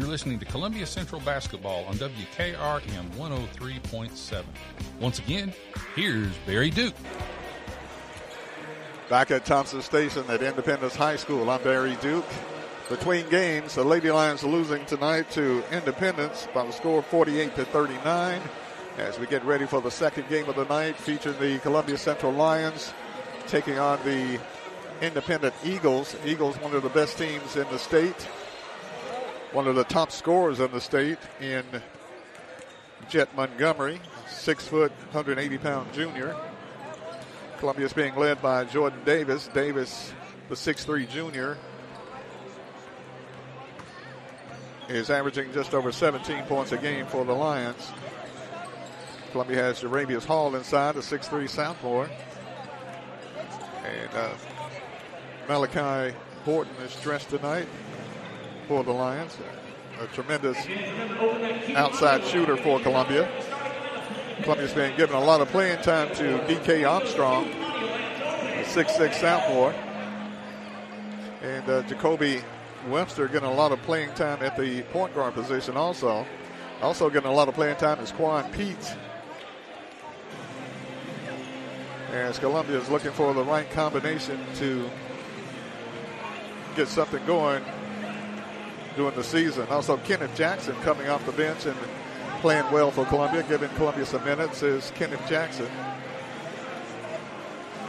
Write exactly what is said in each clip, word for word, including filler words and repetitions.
You're listening to Columbia Central Basketball on W K R M one oh three point seven. Once again, here's Barry Duke. Back at Thompson Station at Independence High School, I'm Barry Duke. Between games, the Lady Lions losing tonight to Independence by the score forty-eight to thirty-nine. As we get ready for the second game of the night, featuring the Columbia Central Lions taking on the Independent Eagles. Eagles, one of the best teams in the state, one of the top scorers in the state in Jet Montgomery, six foot, one hundred eighty pound junior. Columbia is being led by Jordan Davis. Davis, the six three junior, is averaging just over seventeen points a game for the Lions. Columbia has DeRavious Hall inside, a six three sophomore. And uh, Malachi Horton is dressed tonight for the Lions. A tremendous outside shooter for Columbia. Columbia's been given a lot of playing time to D K. Armstrong, a six six sophomore. And uh, Jacoby Webster getting a lot of playing time at the point guard position also. Also getting a lot of playing time is Quan Pete. As Columbia is looking for the right combination to get something going during the season. Also, Kenneth Jackson coming off the bench and playing well for Columbia, giving Columbia some minutes, is Kenneth Jackson.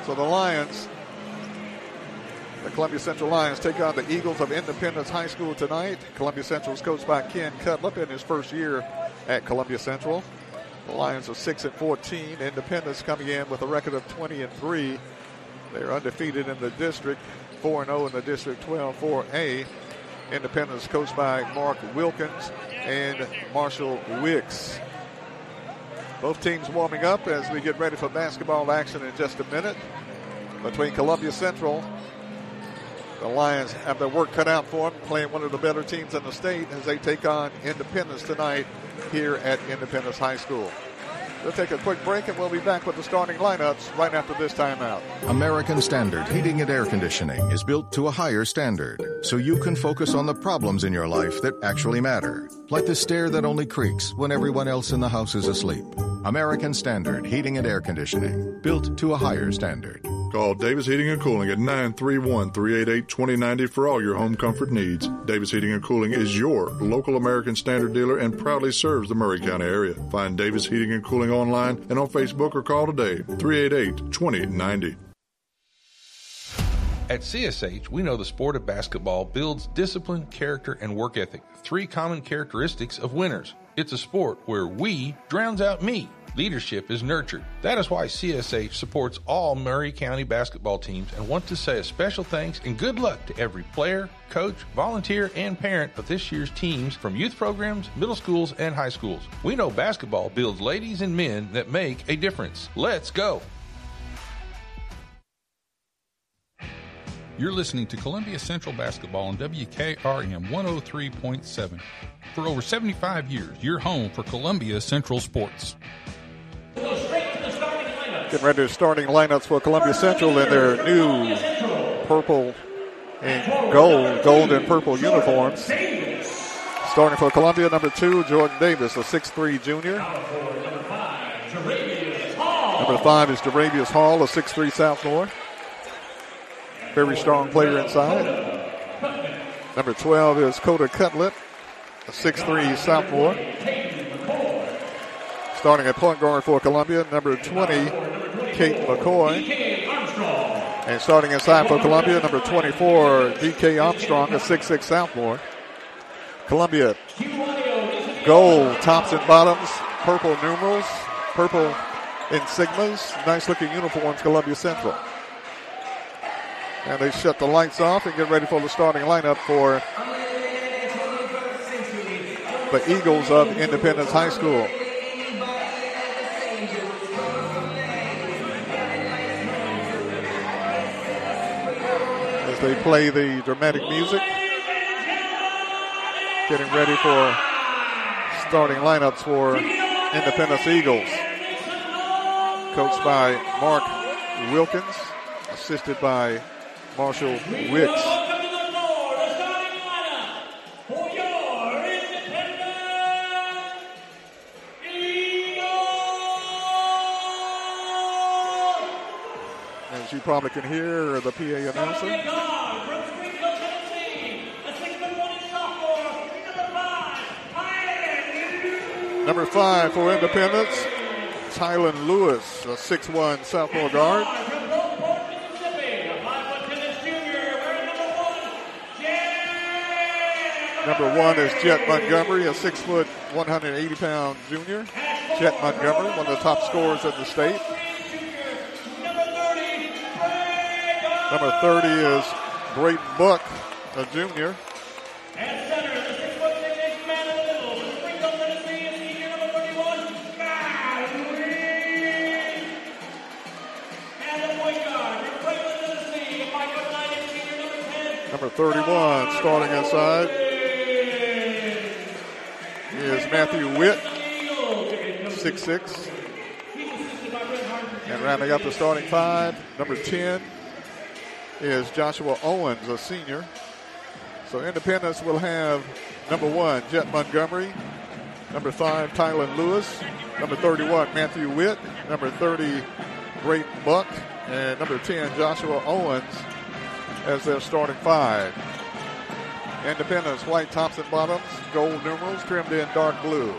So the Lions, the Columbia Central Lions, take on the Eagles of Independence High School tonight. Columbia Central is coached by Ken Cutlip in his first year at Columbia Central. The Lions are six and fourteen. Independence coming in with a record of twenty and three. They're undefeated in the district, four and oh in the district twelve four A. Independence coached by Mark Wilkins and Marshall Wicks. Both teams warming up as we get ready for basketball action in just a minute. Between Columbia Central, the Lions have their work cut out for them, playing one of the better teams in the state as they take on Independence tonight here at Independence High School. We'll take a quick break and we'll be back with the starting lineups right after this timeout. American Standard Heating and Air Conditioning is built to a higher standard so you can focus on the problems in your life that actually matter, like the stair that only creaks when everyone else in the house is asleep. American Standard Heating and Air Conditioning, built to a higher standard. Call Davis Heating and Cooling at nine three one, three eight eight, two zero nine zero for all your home comfort needs. Davis Heating and Cooling is your local American Standard dealer and proudly serves the Murray County area. Find Davis Heating and Cooling online and on Facebook or call today, three eight eight, two zero nine zero. At C S H, we know the sport of basketball builds discipline, character, and work ethic, three common characteristics of winners. It's a sport where we drowns out me. Leadership is nurtured. That is why C S H supports all Murray County basketball teams and want to say a special thanks and good luck to every player, coach, volunteer, and parent of this year's teams from youth programs, middle schools, and high schools. We know basketball builds ladies and men that make a difference. Let's go. You're listening to Columbia Central Basketball on W K R M one oh three point seven. For over seventy-five years, you're home for Columbia Central Sports. Getting ready to starting lineups for Columbia Central in their new purple and gold, gold and purple uniforms. Starting for Columbia, number two, Jordan Davis, a six three junior. Number five is DeRavious Hall, a six three sophomore. Very strong player inside. Number twelve is Kota Cutlip, a six three sophomore. Starting at point guard for Columbia, number twenty, Kate McCoy. And starting inside for Columbia, number twenty-four, D K. Armstrong, a six six sophomore. Columbia, gold tops and bottoms, purple numerals, purple insignias, nice-looking uniforms, Columbia Central. And they shut the lights off and get ready for the starting lineup for the Eagles of Independence High School. They play the dramatic music, getting ready for starting lineups for Independence Eagles. Coached by Mark Wilkins, assisted by Marshall Wicks. as you probably can hear the P A announcer. From Springfield, Tennessee, a six-foot-one sophomore, number five, Tylan Lewis. Number five for Independence, Tylan Lewis, a six-one sophomore guard. From Gulfport, Mississippi, a five-foot Tennessee junior, wearing number one, Jet. Number one is Jet Montgomery, a six-foot, one hundred eighty pound junior. Jet Montgomery, one of the top scorers in the state. Number thirty is Brayden Buck, a junior. And center, the six-foot six-inch man in the middle, with Springfield, Tennessee, and senior number thirty-one, Bradley. And the point guard, from Franklin, Tennessee, Michael Ashley, senior number ten. Number thirty-one, starting inside, is Matthew Witt, six six. And rounding up the starting five, number ten. Is Joshua Owens, a senior. So Independence will have number one, Jet Montgomery, number five, Tylan Lewis, number thirty-one, Matthew Witt, number thirty, Brayden Buck, and number ten, Joshua Owens as their starting five. Independence, white tops and bottoms, gold numerals trimmed in dark blue.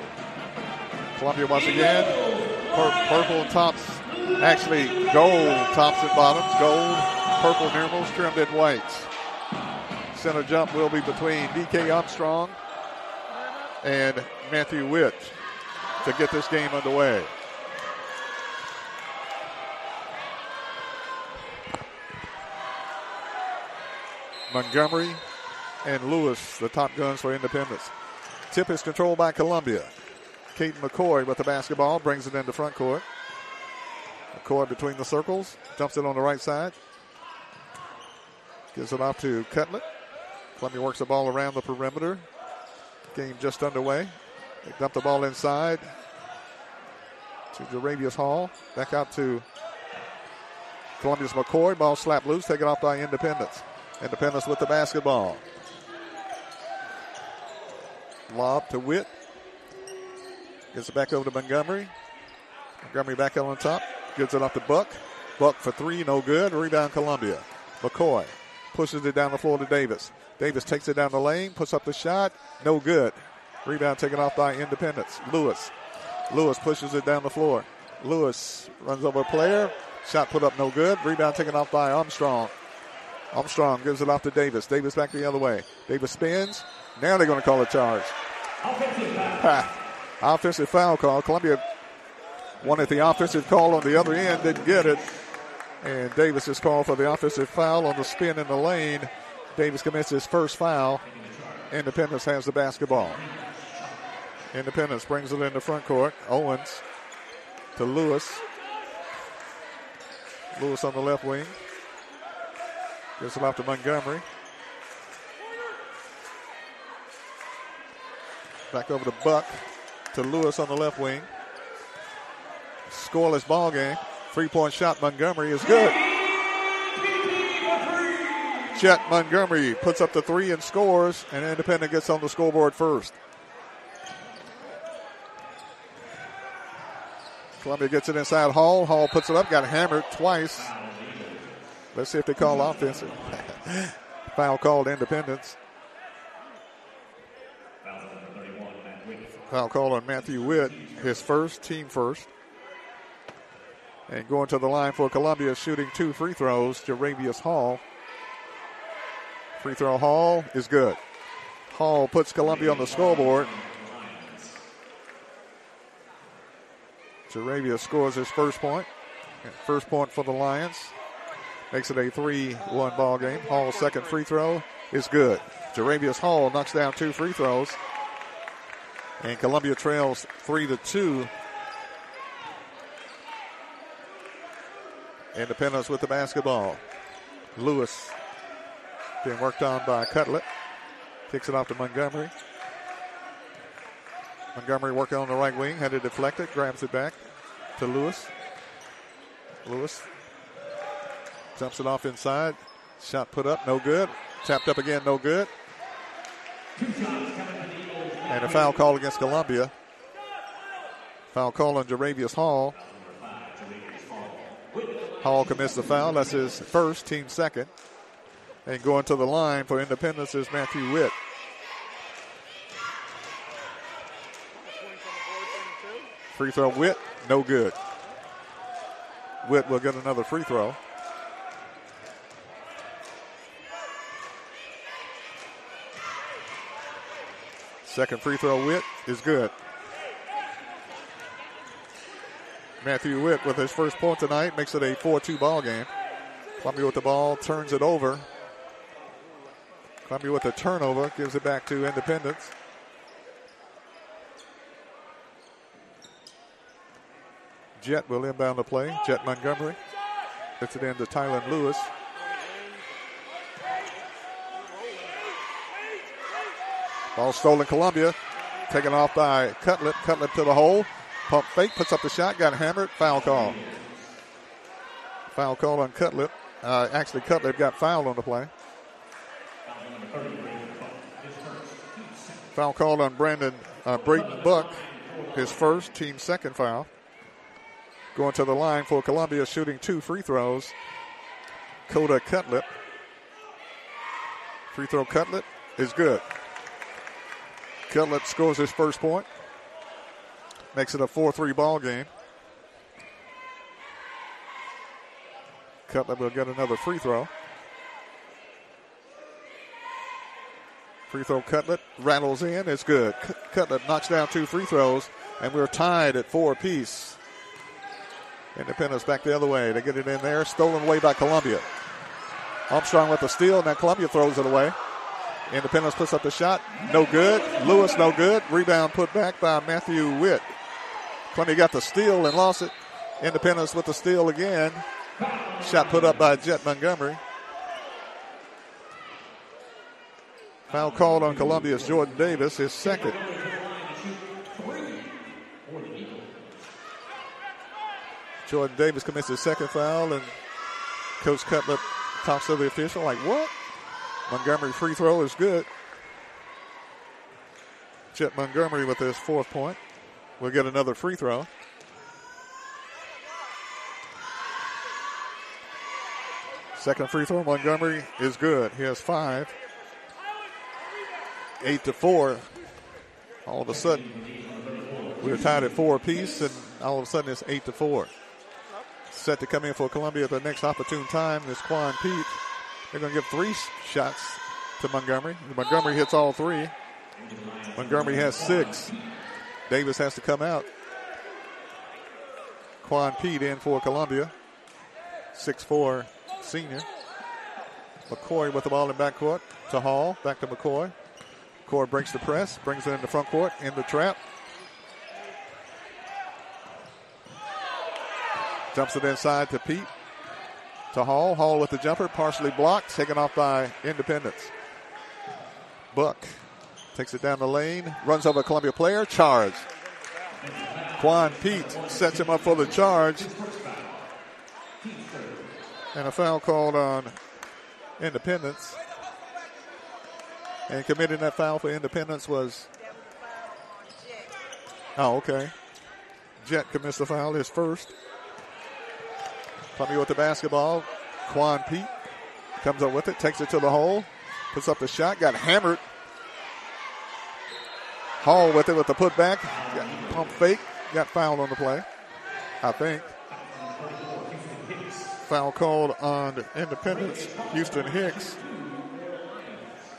Columbia once again, pur- purple tops, actually gold tops and bottoms, gold. Purple numerals trimmed in whites. Center jump will be between D K. Armstrong and Matthew Witt to get this game underway. Montgomery and Lewis, the top guns for Independence. Tip is controlled by Columbia. Kate McCoy with the basketball, brings it into front court. McCoy between the circles, dumps it on the right side. Gives it off to Cutlip. Columbia works the ball around the perimeter. Game just underway. They dump the ball inside to DeRavious Hall. Back out to Columbia's McCoy. Ball slapped loose. Taken off by Independence. Independence with the basketball. Lob to Witt. Gives it back over to Montgomery. Montgomery back out on top. Gives it off to Buck. Buck for three. No good. Rebound Columbia. McCoy. Pushes it down the floor to Davis. Davis takes it down the lane, puts up the shot, no good. Rebound taken off by Independence. Lewis. Lewis pushes it down the floor. Lewis runs over a player. Shot put up no good. Rebound taken off by Armstrong. Armstrong gives it off to Davis. Davis back the other way. Davis spins. Now they're going to call a charge. Offensive foul. Offensive foul call. Columbia wanted the offensive call on the other end, didn't get it. And Davis is called for the offensive foul on the spin in the lane. Davis commits his first foul. Independence has the basketball. Independence brings it in the front court. Owens to Lewis. Lewis on the left wing. Gives it off to Montgomery. Back over to Buck. To Lewis on the left wing. Scoreless ball game. Three-point shot, Montgomery is good. Jet Montgomery puts up the three and scores, and Independent gets on the scoreboard first. Columbia gets it inside Hall. Hall puts it up, got hammered twice. Let's see if they call offensive. Foul called Independence. Foul call on Matthew Witt, his first, team first. And going to the line for Columbia, shooting two free throws, DeRavious Hall. Free throw Hall is good. Hall puts Columbia on the scoreboard. DeRavious scores his first point. First point for the Lions. Makes it a three one ball game. Hall's second free throw is good. DeRavious Hall knocks down two free throws. And Columbia trails three to two. Independence with the basketball. Lewis being worked on by Cutlip. Kicks it off to Montgomery. Montgomery working on the right wing. Had to deflect it. Grabs it back to Lewis. Lewis jumps it off inside. Shot put up. No good. Tapped up again. No good. And a foul call against Columbia. Foul call on DeRavious Hall. Hall commits the foul. That's his first, team second. And going to the line for Independence is Matthew Witt. Free throw, Witt, no good. Witt will get another free throw. Second free throw, Witt, is good. Matthew Witt with his first point tonight makes it a four two ball game. Columbia with the ball, turns it over. Columbia with a turnover, gives it back to Independence. Jet will inbound the play. Jet Montgomery gets it in to Tylan Lewis. Ball stolen, Columbia. Taken off by Cutlip. Cutlip to the hole. Pump fake, puts up the shot, got hammered. Foul call. Foul call on Cutlip. Uh, actually, Cutlip got fouled on the play. Foul called on Brandon uh, Brayden Buck. His first, team second foul. Going to the line for Columbia, shooting two free throws. Kota Cutlip. Free throw, Cutlip, is good. Cutlip scores his first point. Makes it a four three ball game. Cutlip will get another free throw. Free throw, Cutlip, rattles in. It's good. Cutlip knocks down two free throws, and we're tied at four apiece. Independence back the other way. They get it in there. Stolen away by Columbia. Armstrong with the steal. Now Columbia throws it away. Independence puts up the shot. No good. Lewis no good. Rebound put back by Matthew Witt. Columbia got the steal and lost it. Independence with the steal again. Shot put up by Jet Montgomery. Foul called on Columbia's Jordan Davis, his second. Jordan Davis commits his second foul, and Coach Cutlip talks to the official like, what? Montgomery free throw is good. Jet Montgomery with his fourth point. We'll get another free throw. Second free throw, Montgomery, is good. He has five. Eight to four. All of a sudden, we're tied at four apiece, and all of a sudden it's eight to four. Set to come in for Columbia at the next opportune time is Quan Pete. They're going to give three shots to Montgomery. Montgomery hits all three. Montgomery has six. Davis has to come out. Quan Pete in for Columbia. six four senior. McCoy with the ball in backcourt to Hall. Back to McCoy. McCoy breaks the press. Brings it in the front court. In the trap. Jumps it inside to Pete. To Hall. Hall with the jumper, partially blocked, taken off by Independence. Buck takes it down the lane, runs over a Columbia player, charge. Quan Pete sets him up for the charge. And a foul called on Independence. And committing that foul for Independence was... Oh, okay. Jet commits the foul, his first. Columbia with the basketball. Quan Pete comes up with it, takes it to the hole, puts up the shot, got hammered. Hall with it with the putback, got pump fake, got fouled on the play, I think. Foul called on Independence. Houston Hicks.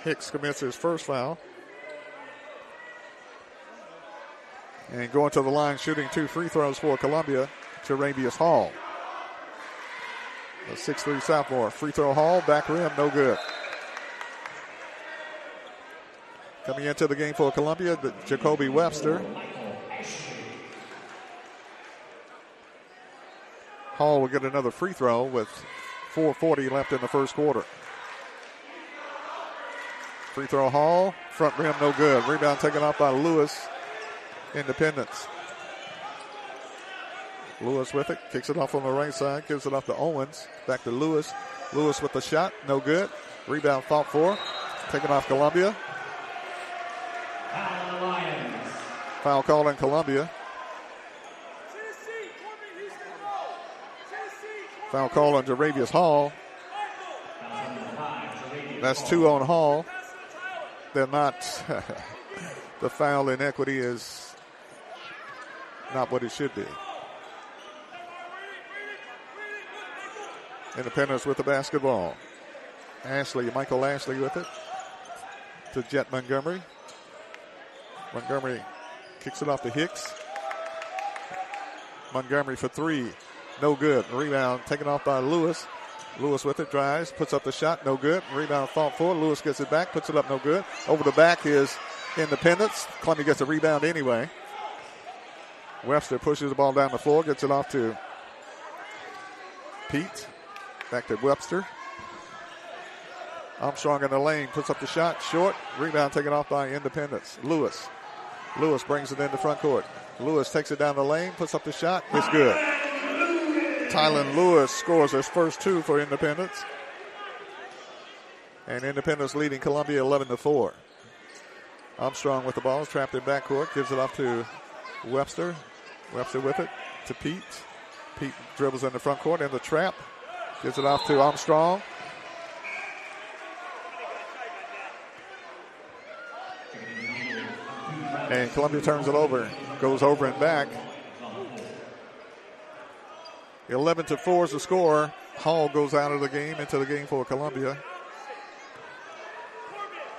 Hicks commits his first foul. And going to the line, shooting two free throws for Columbia, DeRavious Hall. A six three sophomore. Free throw, Hall, back rim, no good. Coming into the game for Columbia, Jacoby Webster. Hall will get another free throw with four forty left in the first quarter. Free throw, Hall, front rim, no good. Rebound taken off by Lewis, Independence. Lewis with it, kicks it off on the right side, gives it off to Owens, back to Lewis. Lewis with the shot, no good. Rebound fought for, taken off Columbia. Foul call on Columbia. Foul call on DeRavious Hall. That's two on Hall. They're not, the foul inequity is not what it should be. Independence with the basketball. Ashley, Michael Ashley with it to Jet Montgomery. Montgomery kicks it off to Hicks. Montgomery for three. No good. Rebound taken off by Lewis. Lewis with it, drives, puts up the shot. No good. Rebound fought for. Lewis gets it back, puts it up. No good. Over the back is Independence. Columbia gets a rebound anyway. Webster pushes the ball down the floor, gets it off to Pete. Back to Webster. Armstrong in the lane, puts up the shot, short. Rebound taken off by Independence. Lewis. Lewis brings it into front court. Lewis takes it down the lane, puts up the shot. It's good. Tylan Lewis scores his first two for Independence. And Independence leading Columbia eleven to four. Armstrong with the ball, trapped in backcourt, gives it off to Webster. Webster with it to Pete. Pete dribbles in the front court in the trap. Gives it off to Armstrong. And Columbia turns it over. Goes over and back. eleven to four is the score. Hall goes out of the game, into the game for Columbia.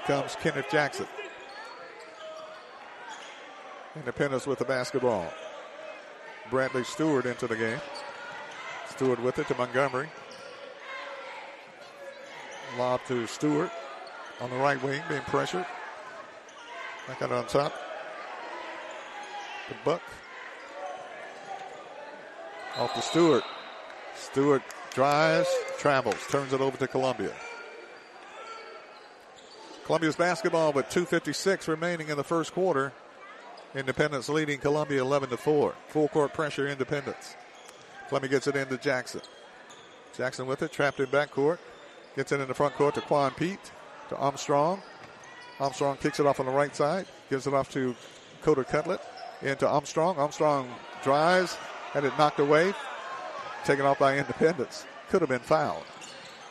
Comes Kenneth Jackson. Independence with the basketball. Bradley Stewart into the game. Stewart with it to Montgomery. Lob to Stewart on the right wing, being pressured. Back out on top. The Buck. Off to Stewart. Stewart drives, travels, turns it over to Columbia. Columbia's basketball with two fifty-six remaining in the first quarter. Independence leading Columbia eleven to four. Full court pressure, Independence. Columbia gets it into Jackson. Jackson with it, trapped in backcourt. Gets it in the front court to Quan Pete, to Armstrong. Armstrong kicks it off on the right side. Gives it off to Kota Cutlip. Into Armstrong. Armstrong drives. Had it knocked away. Taken off by Independence. Could have been fouled.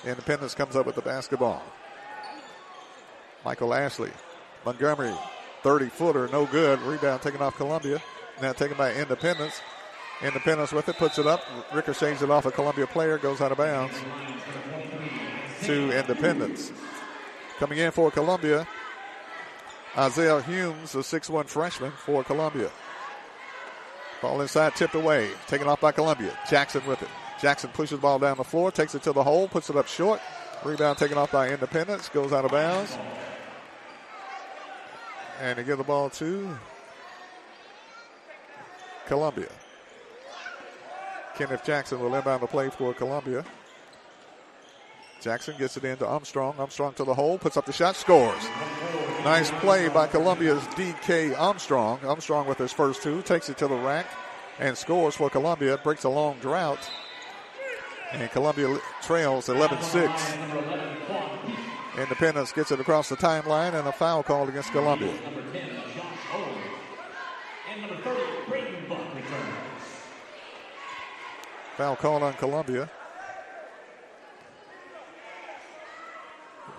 Independence comes up with the basketball. Michael Ashley. Montgomery. thirty-footer. No good. Rebound taken off Columbia. Now taken by Independence. Independence with it. Puts it up. Ricochets it off a Columbia player. Goes out of bounds to Independence. Coming in for Columbia. Isaiah Humes, a six one freshman for Columbia. Ball inside, tipped away. Taken off by Columbia. Jackson with it. Jackson pushes the ball down the floor, takes it to the hole, puts it up short. Rebound taken off by Independence, goes out of bounds. And they give the ball to Columbia. Kenneth Jackson will inbound the play for Columbia. Jackson gets it into Armstrong. Armstrong to the hole, puts up the shot, scores. Nice play by Columbia's D K. Armstrong. Armstrong with his first two, takes it to the rack and scores for Columbia. Breaks a long drought. And Columbia trails eleven six. Independence gets it across the timeline and a foul called against Columbia. Foul called on Columbia.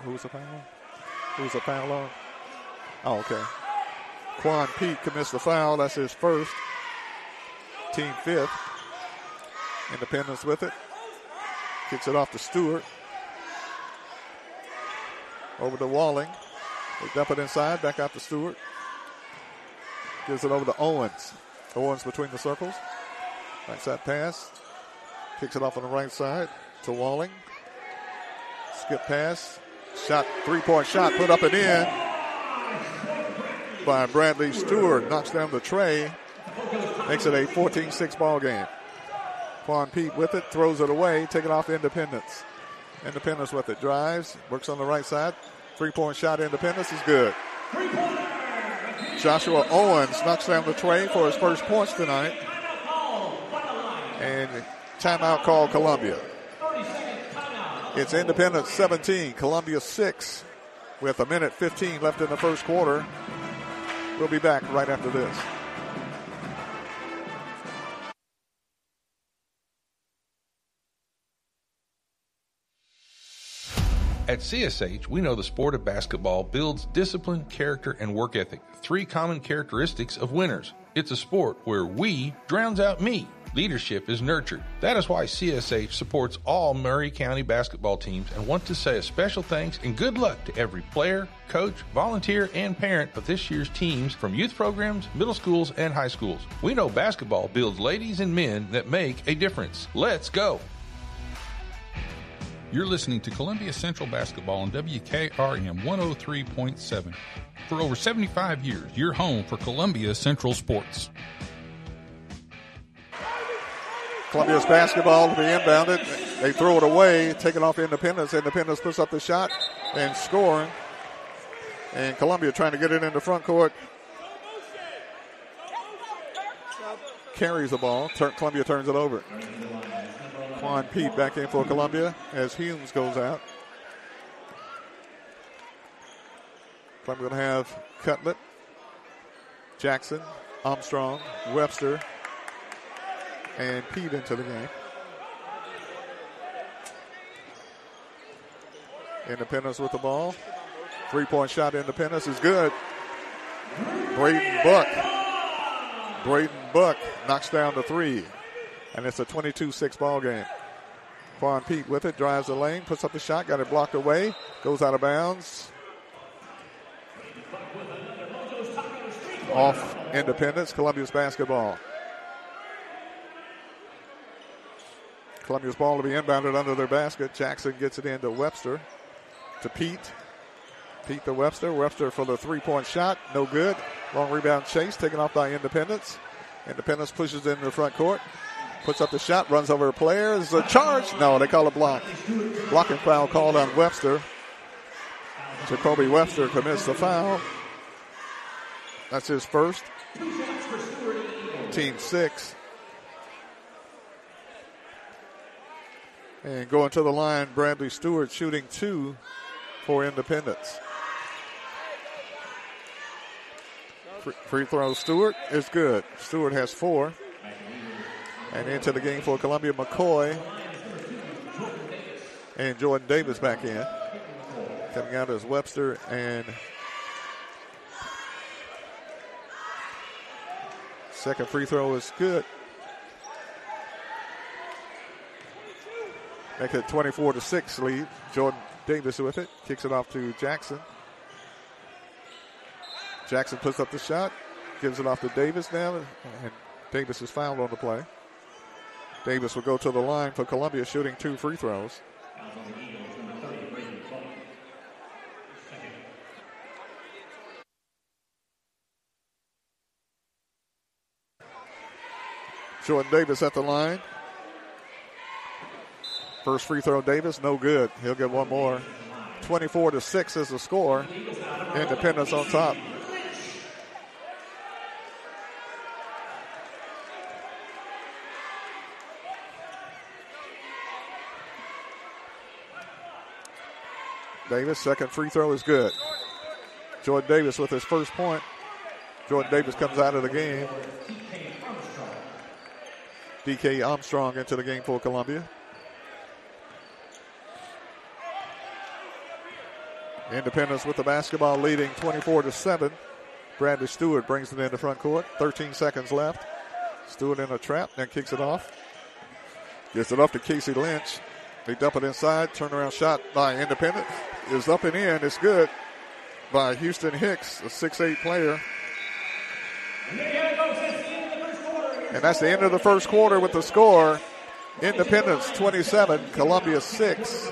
Who was the foul on? Who was the foul on? Oh, okay. Quan Pete commits the foul. That's his first. Team fifth. Independence with it. Kicks it off to Stewart. Over to Walling. They dump it inside. Back out to Stewart. Gives it over to Owens. Owens between the circles. Right side pass. Kicks it off on the right side to Walling. Skip pass. Shot, three-point shot put up and in by Bradley Stewart. Knocks down the tray. Makes it a fourteen six ball game. Quan Pete with it, throws it away, taking off Independence. Independence with it, drives, works on the right side. Three-point shot, Independence is good. Joshua Owens knocks down the tray for his first points tonight. And timeout call Columbia. It's Independence seventeen, Columbia six, with a minute fifteen left in the first quarter. We'll be back right after this. At C S H, we know the sport of basketball builds discipline, character, and work ethic, three common characteristics of winners. It's a sport where we drowns out me. Leadership is nurtured. That is why C S H supports all Maury County basketball teams and want to say a special thanks and good luck to every player, coach, volunteer, and parent of this year's teams from youth programs, middle schools, and high schools. We know basketball builds ladies and men that make a difference. Let's go! You're listening to Columbia Central Basketball on W K R M one oh three point seven. For over seventy-five years, you're home for Columbia Central Sports. Columbia's basketball to be inbounded. They throw it away, take it off Independence. Independence puts up the shot and scoring. And Columbia trying to get it in the front court. Carries the ball. Tur- Columbia turns it over. Quan Pete back in for Columbia as Humes goes out. Columbia going to have Cutlip, Jackson, Armstrong, Webster, and Pete into the game. Independence with the ball. Three-point shot, Independence is good. Brayden Buck. Brayden Buck knocks down the three. And it's a twenty-two six ball game. Quan Pete with it, drives the lane, puts up the shot, got it blocked away, goes out of bounds. Off Independence, Columbia's basketball. Columbia's ball to be inbounded under their basket. Jackson gets it into Webster, to Pete. Pete to Webster. Webster for the three-point shot, no good. Long rebound chase, taken off by Independence. Independence pushes it into the front court. Puts up the shot, runs over a player. There's a charge. No, they call a block. Blocking foul called on Webster. Jacoby Webster commits the foul. That's his first. Team six. And going to the line, Bradley Stewart shooting two for Independence. Free throw, Stewart is good. Stewart has four. And into the game for Columbia, McCoy and Jordan Davis back in. Coming out as Webster and second free throw is good. Make it twenty-four to six lead. Jordan Davis with it. Kicks it off to Jackson. Jackson puts up the shot. Gives it off to Davis now. And Davis is fouled on the play. Davis will go to the line for Columbia, shooting two free throws. Jordan Davis at the line. First free throw, Davis, no good. He'll get one more. twenty-four to six is the score. Independence on top. Davis, second free throw is good. Jordan Davis with his first point. Jordan Davis comes out of the game. D K. Armstrong into the game for Columbia. Independence with the basketball leading twenty-four to seven. Bradley Stewart brings it in the front court. thirteen seconds left. Stewart in a trap, then kicks it off. Gets it off to Casey Lynch. They dump it inside. Turnaround shot by Independence. Is up and in. It's good by Houston Hicks, a six eight player. And that's the end of the first quarter with the score. Independence twenty-seven, Columbia six.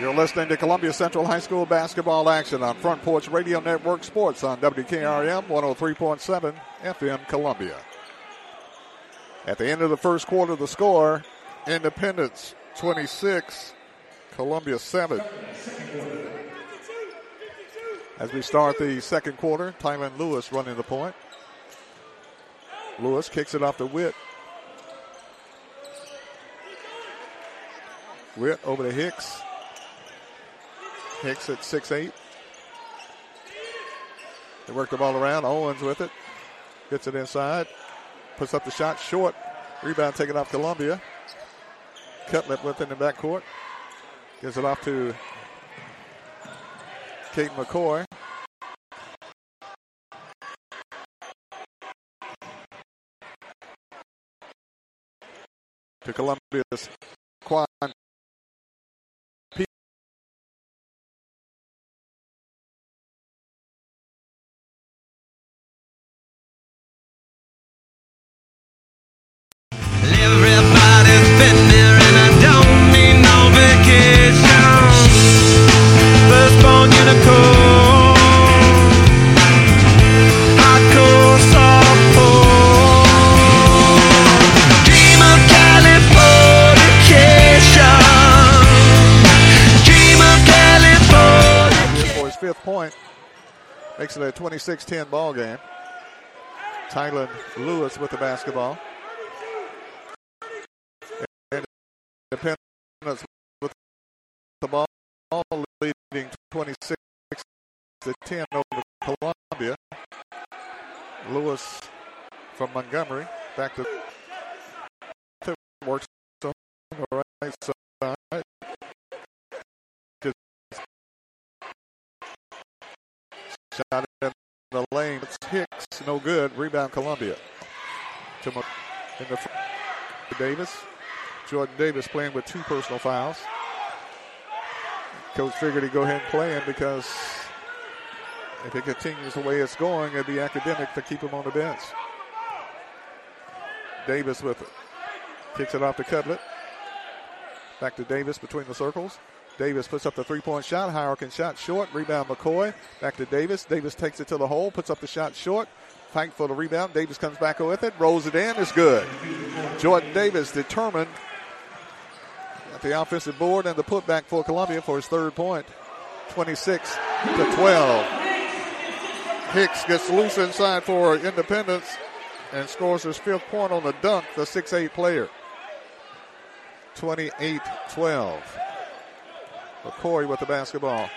You're listening to Columbia Central High School basketball action on Front Porch Radio Network Sports on W K R M one oh three point seven F M Columbia. At the end of the first quarter, the score, Independence twenty-six, Columbia seven. As we start the second quarter, Tylan Lewis running the point. Lewis kicks it off to Witt. Witt over to Hicks. Hicks at six eight. They work the ball around. Owens with it. Gets it inside. Puts up the shot short. Rebound taken off Columbia. Cutlip with it in the backcourt. Gives it off to Kate McCoy. To Columbia's Quan Pete. Everybody's been there and I don't need no vacation. Firstborn unicorn, I call soft porn. Dream of Californication. Dream of Californication. For his fifth point, makes it a twenty-six ten ball game. Tylan Lewis with the basketball. Independence with the ball, leading twenty-six to ten over Columbia. Lewis from Montgomery back to works on the right side. Shot in the lane. It's Hicks, no good. Rebound Columbia. To in the front, Davis. Jordan Davis playing with two personal fouls. Coach figured he'd go ahead and play him because if it continues the way it's going, it'd be academic to keep him on the bench. Davis with it. Kicks it off to Cutlip. Back to Davis between the circles. Davis puts up the three-point shot. Hierarchin shot short. Rebound McCoy. Back to Davis. Davis takes it to the hole. Puts up the shot short. Fight for the rebound. Davis comes back with it. Rolls it in. It's good. Jordan Davis determined at the offensive board and the putback for Columbia for his third point. twenty-six to twelve. Hicks gets loose inside for Independence and scores his fifth point on the dunk, the six eight player. twenty-eight twelve. McCoy with the basketball.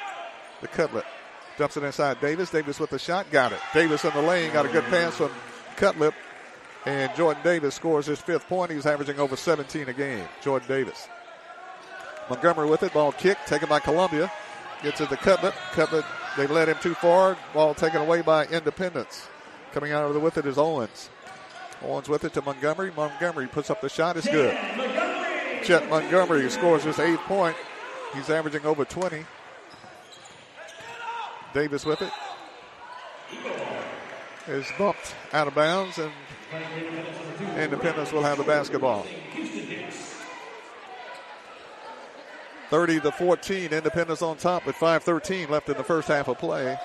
The Cutlip. Dumps it inside Davis. Davis with the shot. Got it. Davis in the lane. Got a good pass from Cutlip. And Jordan Davis scores his fifth point. He's averaging over seventeen a game. Jordan Davis. Montgomery with it. Ball kicked. Taken by Columbia. Gets it to Cutlip. Cutlip, they led him too far. Ball taken away by Independence. Coming out over the with it is Owens. Owens with it to Montgomery. Montgomery puts up the shot. It's good. Jet Montgomery scores his eighth point. He's averaging over twenty. Davis with it is bumped out of bounds, and Independence will have the basketball. thirty to fourteen, Independence on top with five thirteen left in the first half of play.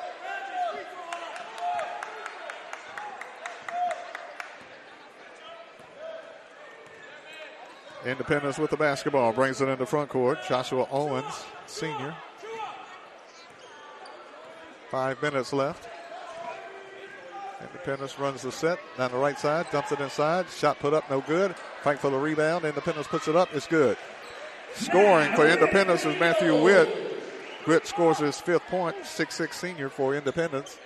Independence with the basketball, brings it into front court. Joshua Owens, senior. Five minutes left. Independence runs the set down the right side, dumps it inside. Shot put up, no good. Fight for the rebound. Independence puts it up. It's good. Scoring for Independence is Matthew Witt. Witt scores his fifth point, six six senior for Independence.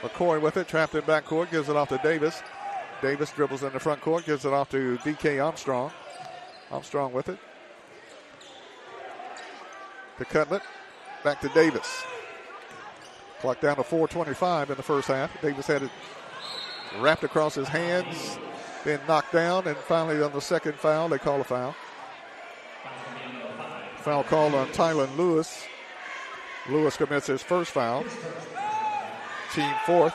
McCoy with it, trapped in backcourt, gives it off to Davis. Davis dribbles in the front court, gives it off to D K. Armstrong. Armstrong with it. To Cutlip. Back to Davis. Clock down to four twenty-five in the first half. Davis had it wrapped across his hands, then knocked down, and finally on the second foul, they call a foul. Foul called on Tylan Lewis. Lewis commits his first foul. Team fourth.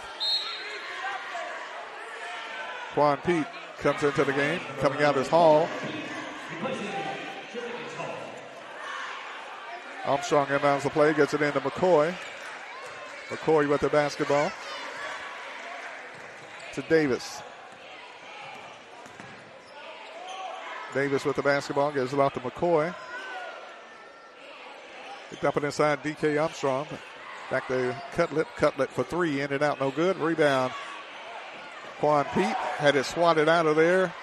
Quan Pete comes into the game. Coming out is Hall. Armstrong inbounds the play, gets it into McCoy. McCoy with the basketball. To Davis. Davis with the basketball, gives it off to McCoy. Picked up and inside D K. Armstrong. Back to Cutlip. Cutlip for three, in and out, no good. Rebound. Quan Pete had it swatted out of there.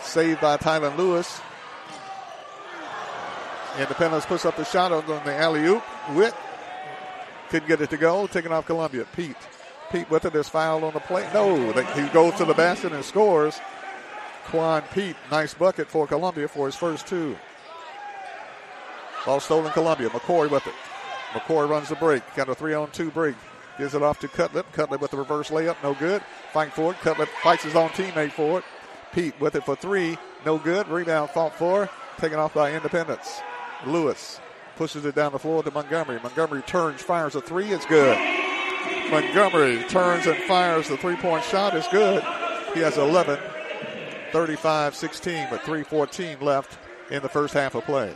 Saved by Tylan Lewis. Independence puts up the shot on the alley-oop. Witt couldn't get it to go. Taking off Columbia. Pete. Pete with it is fouled on the play. No, they, he goes to the basket and scores. Quan Pete, nice bucket for Columbia for his first two. Ball stolen Columbia. McCoy with it. McCoy runs the break. Got a three-on-two break. Gives it off to Cutlip. Cutlip with the reverse layup. No good. Fight for it. Cutlip fights his own teammate for it. Pete with it for three. No good. Rebound fought for. Taken off by Independence. Lewis pushes it down the floor to Montgomery. Montgomery turns, fires a three. It's good. Montgomery turns and fires the three-point shot. It's good. He has eleven. thirty-five sixteen with three fourteen left in the first half of play.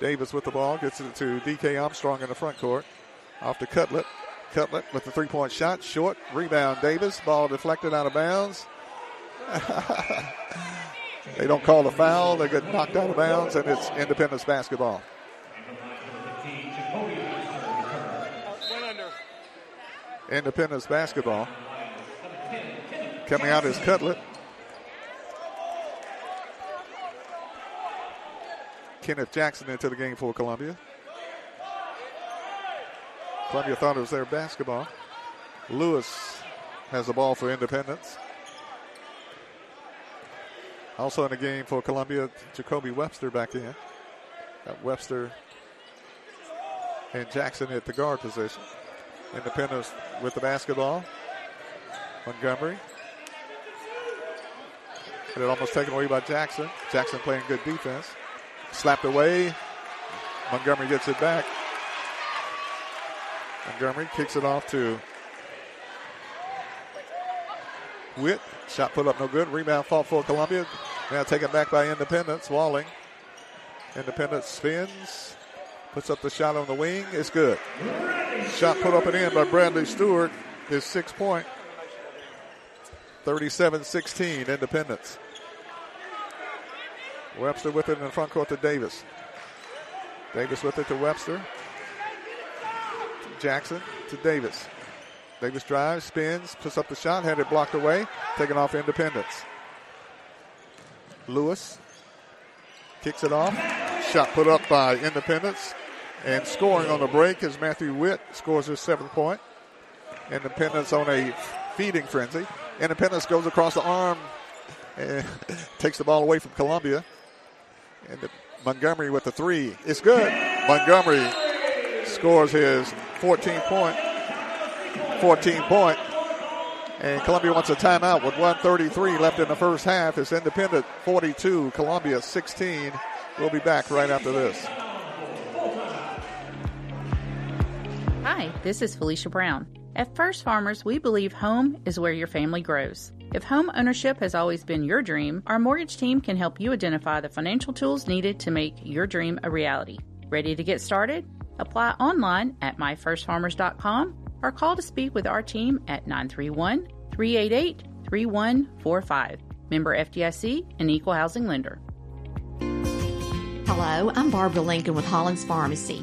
Davis with the ball, gets it to D K. Armstrong in the front court. Off to Cutlip. Cutlip with the three-point shot, short. Rebound, Davis. Ball deflected out of bounds. They don't call the foul. They get knocked out of bounds, and it's Independence basketball. Independence basketball. Coming out is Cutlip. Kenneth Jackson into the game for Columbia. Columbia thought it was their basketball. Lewis has the ball for Independence. Also in the game for Columbia, Jacoby Webster back in. Got Webster and Jackson at the guard position. Independence with the basketball. Montgomery. But it almost taken away by Jackson. Jackson playing good defense. Slapped away. Montgomery gets it back. Montgomery kicks it off to Witt. Shot put up no good. Rebound fought for Columbia. Now taken back by Independence. Walling. Independence spins. Puts up the shot on the wing. It's good. Shot put up and in by Bradley Stewart. His sixth point. thirty-seven sixteen Independence. Webster with it in the front court to Davis. Davis with it to Webster. Jackson to Davis. Davis drives, spins, puts up the shot, had it blocked away, taken off Independence. Lewis kicks it off. Shot put up by Independence. And scoring on the break is Matthew Witt. Scores his seventh point. Independence on a feeding frenzy. Independence goes across the arm and takes the ball away from Columbia. And the Montgomery with the three. It's good. Montgomery scores his fourteen point. fourteen point. And Columbia wants a timeout with one thirty-three left in the first half. It's Independent forty-two, Columbia sixteen. We'll be back right after this. Hi, this is Felicia Brown. At First Farmers, we believe home is where your family grows. If home ownership has always been your dream, our mortgage team can help you identify the financial tools needed to make your dream a reality. Ready to get started? Apply online at my first farmers dot com or call to speak with our team at nine three one, three eight eight, three one four five. Member F D I C and Equal Housing Lender. Hello, I'm Barbara Lincoln with Holland's Pharmacy.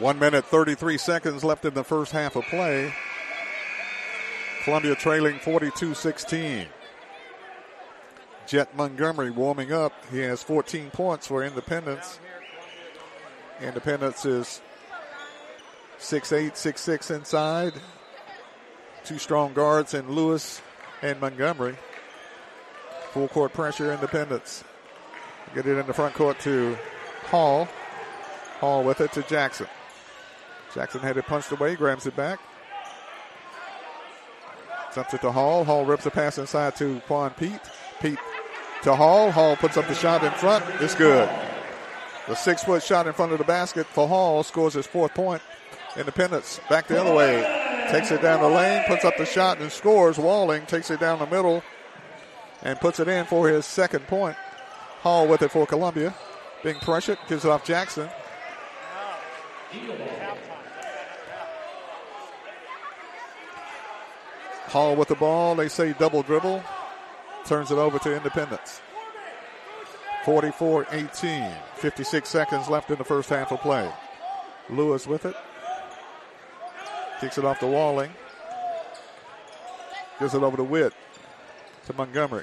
One minute, thirty-three seconds left in the first half of play. Columbia trailing forty-two sixteen. Jet Montgomery warming up. He has fourteen points for Independence. Independence is six eight, six six inside. Two strong guards in Lewis and Montgomery. Full court pressure, Independence. Get it in the front court to Hall. Hall with it to Jackson. Jackson had it punched away, grabs it back. Dumps it to Hall. Hall rips a pass inside to Quan Pete. Pete to Hall. Hall puts up the shot in front. It's good. The six-foot shot in front of the basket for Hall. Scores his fourth point. Independence back the other way. Takes it down the lane, puts up the shot, and scores. Walling takes it down the middle and puts it in for his second point. Hall with it for Columbia. Being pressured. Gives it off Jackson. Hall with the ball. They say double dribble. Turns it over to Independence. forty-four eighteen. fifty-six seconds left in the first half of play. Lewis with it. Kicks it off to Walling. Gives it over to Witt. To Montgomery.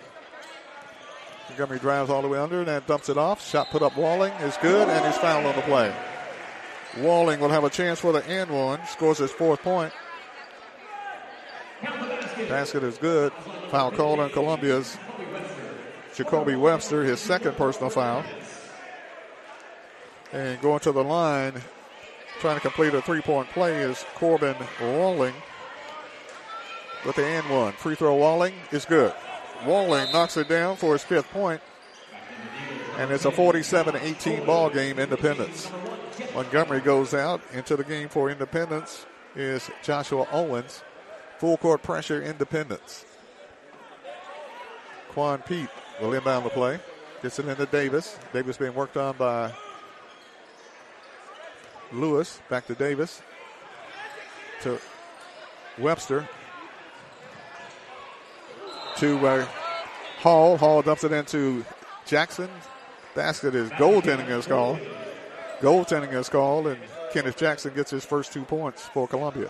Montgomery drives all the way under and then dumps it off. Shot put up Walling is good, and he's fouled on the play. Walling will have a chance for the end one. Scores his fourth point. Basket is good. Foul called on Columbia's Jacoby Webster, his second personal foul. And going to the line, trying to complete a three-point play is Corbin Walling with the end one. Free throw Walling is good. Walling knocks it down for his fifth point. And it's a forty-seven eighteen ball game, Independence. Montgomery goes out. Into the game for Independence is Joshua Owens. Full court pressure, Independence. Quan Pete will inbound the play. Gets it into Davis. Davis being worked on by Lewis. Back to Davis. To Webster. To uh, Hall. Hall dumps it into Jackson. Basket is goaltending is called. Goaltending is called, and Kenneth Jackson gets his first two points for Columbia.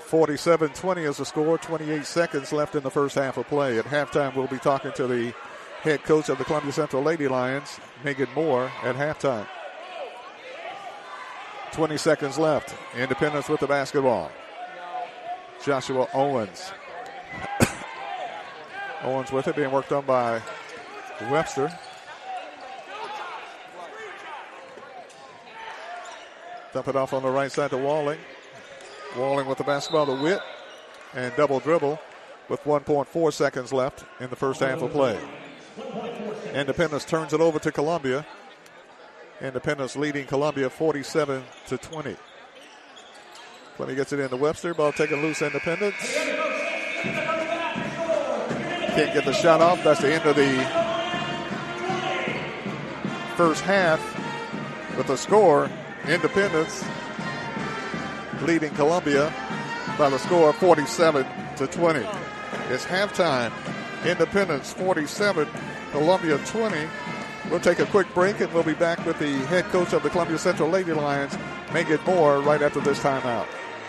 forty-seven twenty is the score. twenty-eight seconds left in the first half of play. At halftime, we'll be talking to the head coach of the Columbia Central Lady Lions, Megan Moore, at halftime. twenty seconds left. Independence with the basketball. Joshua Owens. Owens with it, being worked on by Webster. Dump it off on the right side to Walling. Walling with the basketball to Witt. And double dribble with one point four seconds left in the first half of play. Independence turns it over to Columbia. Independence leading Columbia forty-seven to twenty. Columbia gets it into Webster. Ball taken loose, Independence. Can't get the shot off. That's the end of the first half. With the score, Independence leading Columbia by the score of forty-seven to twenty. It's halftime. Independence forty-seven, Columbia twenty. We'll take a quick break and we'll be back with the head coach of the Columbia Central Lady Lions, Megan Moore, right after this timeout.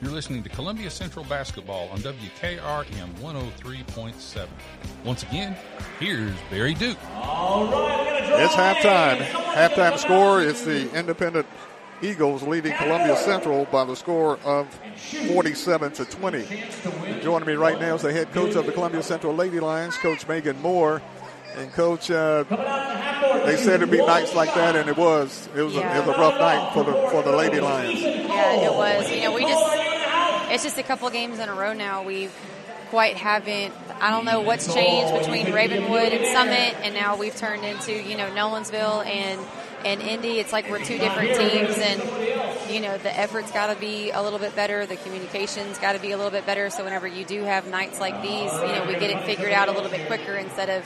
You're listening to Columbia Central Basketball on W K R M one oh three point seven. Once again, here's Barry Duke. All right, it's halftime. Halftime score, it's the Independent Eagles leading Columbia Central by the score of forty-seven to twenty. And joining me right now is the head coach of the Columbia Central Lady Lions, Coach Megan Moore. And Coach, uh, they said it'd be nights like that, and it was. It was, yeah. a, it was a rough night for the for the Lady Lions. Yeah, it was. You know, we just it's just a couple games in a row now. We quite haven't. I don't know what's changed between Ravenwood and Summit, and now we've turned into you know Nolensville and. And Indy, it's like we're two different teams, and, you know, the effort's got to be a little bit better. The communication's got to be a little bit better. So whenever you do have nights like these, you know, we get it figured out a little bit quicker instead of,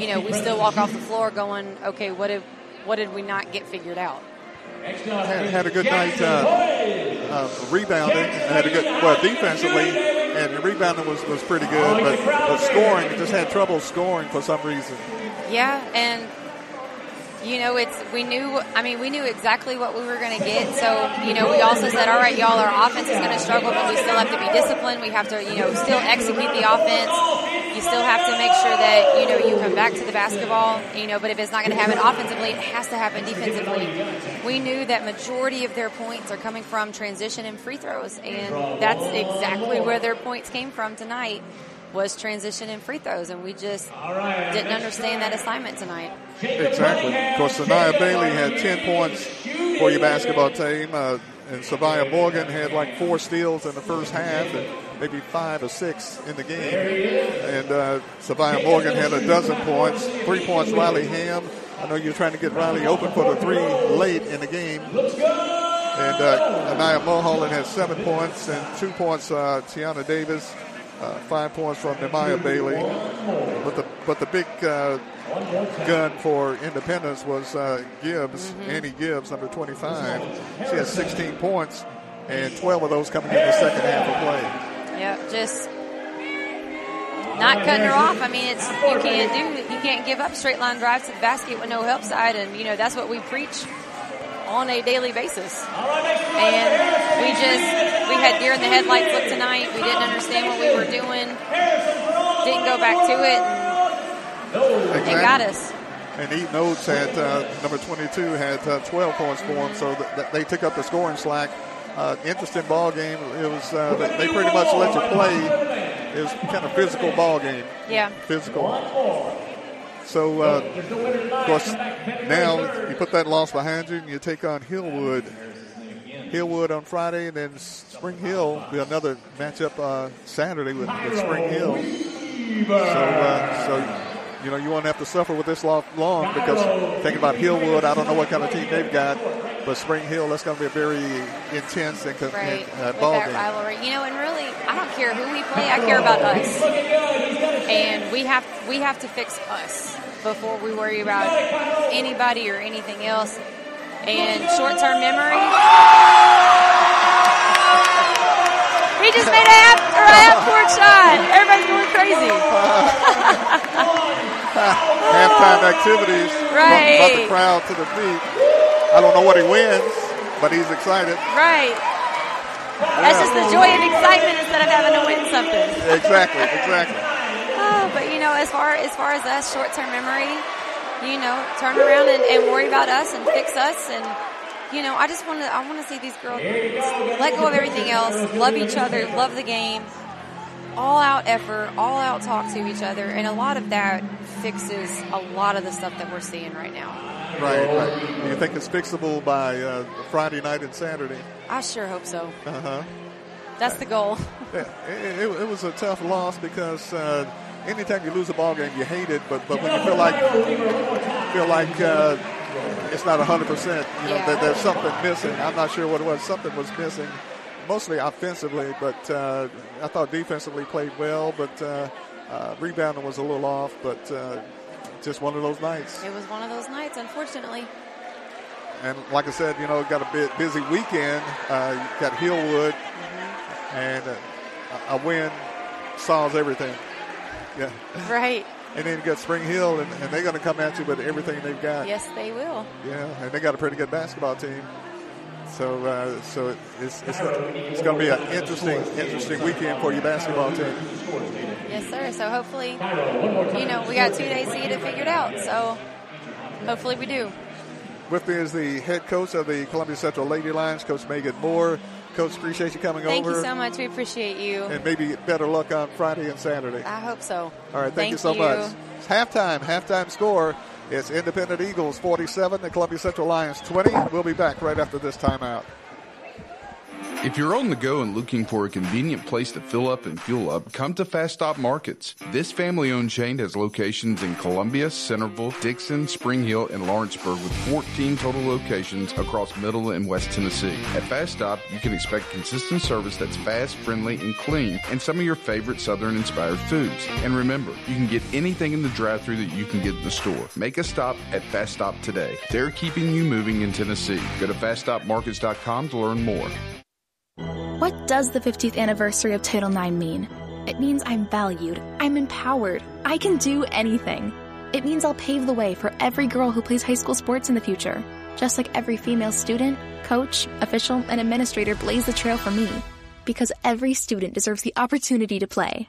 you know, we still walk off the floor going, okay, what did, what did we not get figured out? Had, had a good night uh, uh, rebounding. Had a good, well, defensively. And the rebounding was, was pretty good. But, but scoring, just had trouble scoring for some reason. Yeah, and... You know, it's we knew. I mean, we knew exactly what we were going to get. So, you know, we also said, all right, y'all, our offense is going to struggle, but we still have to be disciplined. We have to, you know, still execute the offense. You still have to make sure that, you know, you come back to the basketball, you know, but if it's not going to happen offensively, it has to happen defensively. We knew that majority of their points are coming from transition and free throws, and that's exactly where their points came from tonight. Was transition and free throws, and we just right, didn't understand that assignment tonight. Exactly. Of course, Sanaya Bailey had ten points for your basketball team, uh, and Savia Morgan had like four steals in the first half and maybe five or six in the game. And uh, Savia Morgan had a dozen points, three points Riley Ham. I know you're trying to get Riley open for the three late in the game. And uh, Anaya Mulholland had seven points and two points uh, Tiana Davis. Uh, five points from Nehemiah Bailey, but the but the big uh, gun for Independence was uh, Gibbs, mm-hmm. Annie Gibbs, number twenty-five. She has sixteen points, and twelve of those coming in the second half of play. Yep, just not cutting her off. I mean, it's you can't do you can't give up straight line drives to the basket with no help side, and you know that's what we preach on a daily basis. And we just. We had deer in the headlights look tonight. We didn't understand what we were doing. Didn't go back to it. And exactly. It got us. And Eaton Oates had uh, number twenty-two had uh, twelve points for him, so th- th- they took up the scoring slack. Uh, interesting ball game. It was uh, they pretty much let you play. It was kind of physical ball game. Yeah. Physical. So uh, of course now you put that loss behind you, and you take on Hillwood. Hillwood on Friday, and then Spring Hill will be another matchup uh, Saturday with, with Spring Hill. So, uh, so you know, you won't have to suffer with this long because thinking about Hillwood, I don't know what kind of team they've got, but Spring Hill, that's going to be a very intense and, right. and uh, ball game. Rivalry. You know, and really, I don't care who we play, I care about us, and we have we have to fix us before we worry about anybody or anything else. And short-term memory. We just made a half or a half-court shot. Everybody's going crazy. Halftime activities. Right. Brought the crowd to the beat. I don't know what he wins, but he's excited. Right. Yeah. That's just the joy and excitement instead of having to win something. Exactly. Exactly. Oh, but you know, as far as far as us, short-term memory. You know, turn around and, and worry about us and fix us. And, you know, I just want to I want to see these girls let go of everything else, love each other, love the game, all-out effort, all-out talk to each other. And a lot of that fixes a lot of the stuff that we're seeing right now. Right, right. Do you think it's fixable by uh, Friday night and Saturday? I sure hope so. Uh-huh. That's the goal. it, it, it was a tough loss because uh, – anytime you lose a ball game, you hate it, but but when you feel like feel like uh, it's not one hundred percent, you know, yeah. that there's something missing. I'm not sure what it was. Something was missing, mostly offensively, but uh, I thought defensively played well, but uh, uh, rebounding was a little off, but uh, just one of those nights. It was one of those nights, unfortunately. And like I said, you know, got a bit busy weekend. Uh, got Hillwood, mm-hmm. and uh, a win solves everything. Yeah. Right. And then you got Spring Hill, and, and they're going to come at you with everything they've got. Yes, they will. Yeah, and they got a pretty good basketball team. So, uh, so it's it's, it's going to be an interesting, interesting weekend for your basketball team. Yes, sir. So hopefully, you know, we got two days to get it figured out. So hopefully we do. With me is the head coach of the Columbia Central Lady Lions, Coach Megan Moore. Coach, appreciate you coming thank over. Thank you so much. We appreciate you. And maybe better luck on Friday and Saturday. I hope so. All right. Thank, thank you so you. much. It's halftime. Halftime score. It's Independent Eagles forty-seven, the Columbia Central Lions twenty. We'll be back right after this timeout. If you're on the go and looking for a convenient place to fill up and fuel up, come to Fast Stop Markets. This family-owned chain has locations in Columbia, Centerville, Dixon, Spring Hill, and Lawrenceburg with fourteen total locations across Middle and West Tennessee. At Fast Stop, you can expect consistent service that's fast, friendly, and clean, and some of your favorite Southern-inspired foods. And remember, you can get anything in the drive-thru that you can get in the store. Make a stop at Fast Stop today. They're keeping you moving in Tennessee. Go to fast stop markets dot com to learn more. What does the fiftieth anniversary of Title nine mean? It means I'm valued, I'm empowered, I can do anything. It means I'll pave the way for every girl who plays high school sports in the future, just like every female student, coach, official, and administrator blazed the trail for me, because every student deserves the opportunity to play.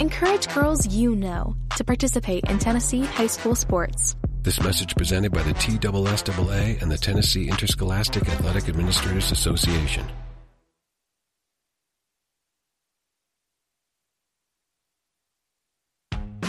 Encourage girls you know to participate in Tennessee high school sports. This message presented by the T S S A A and the Tennessee Interscholastic Athletic Administrators Association.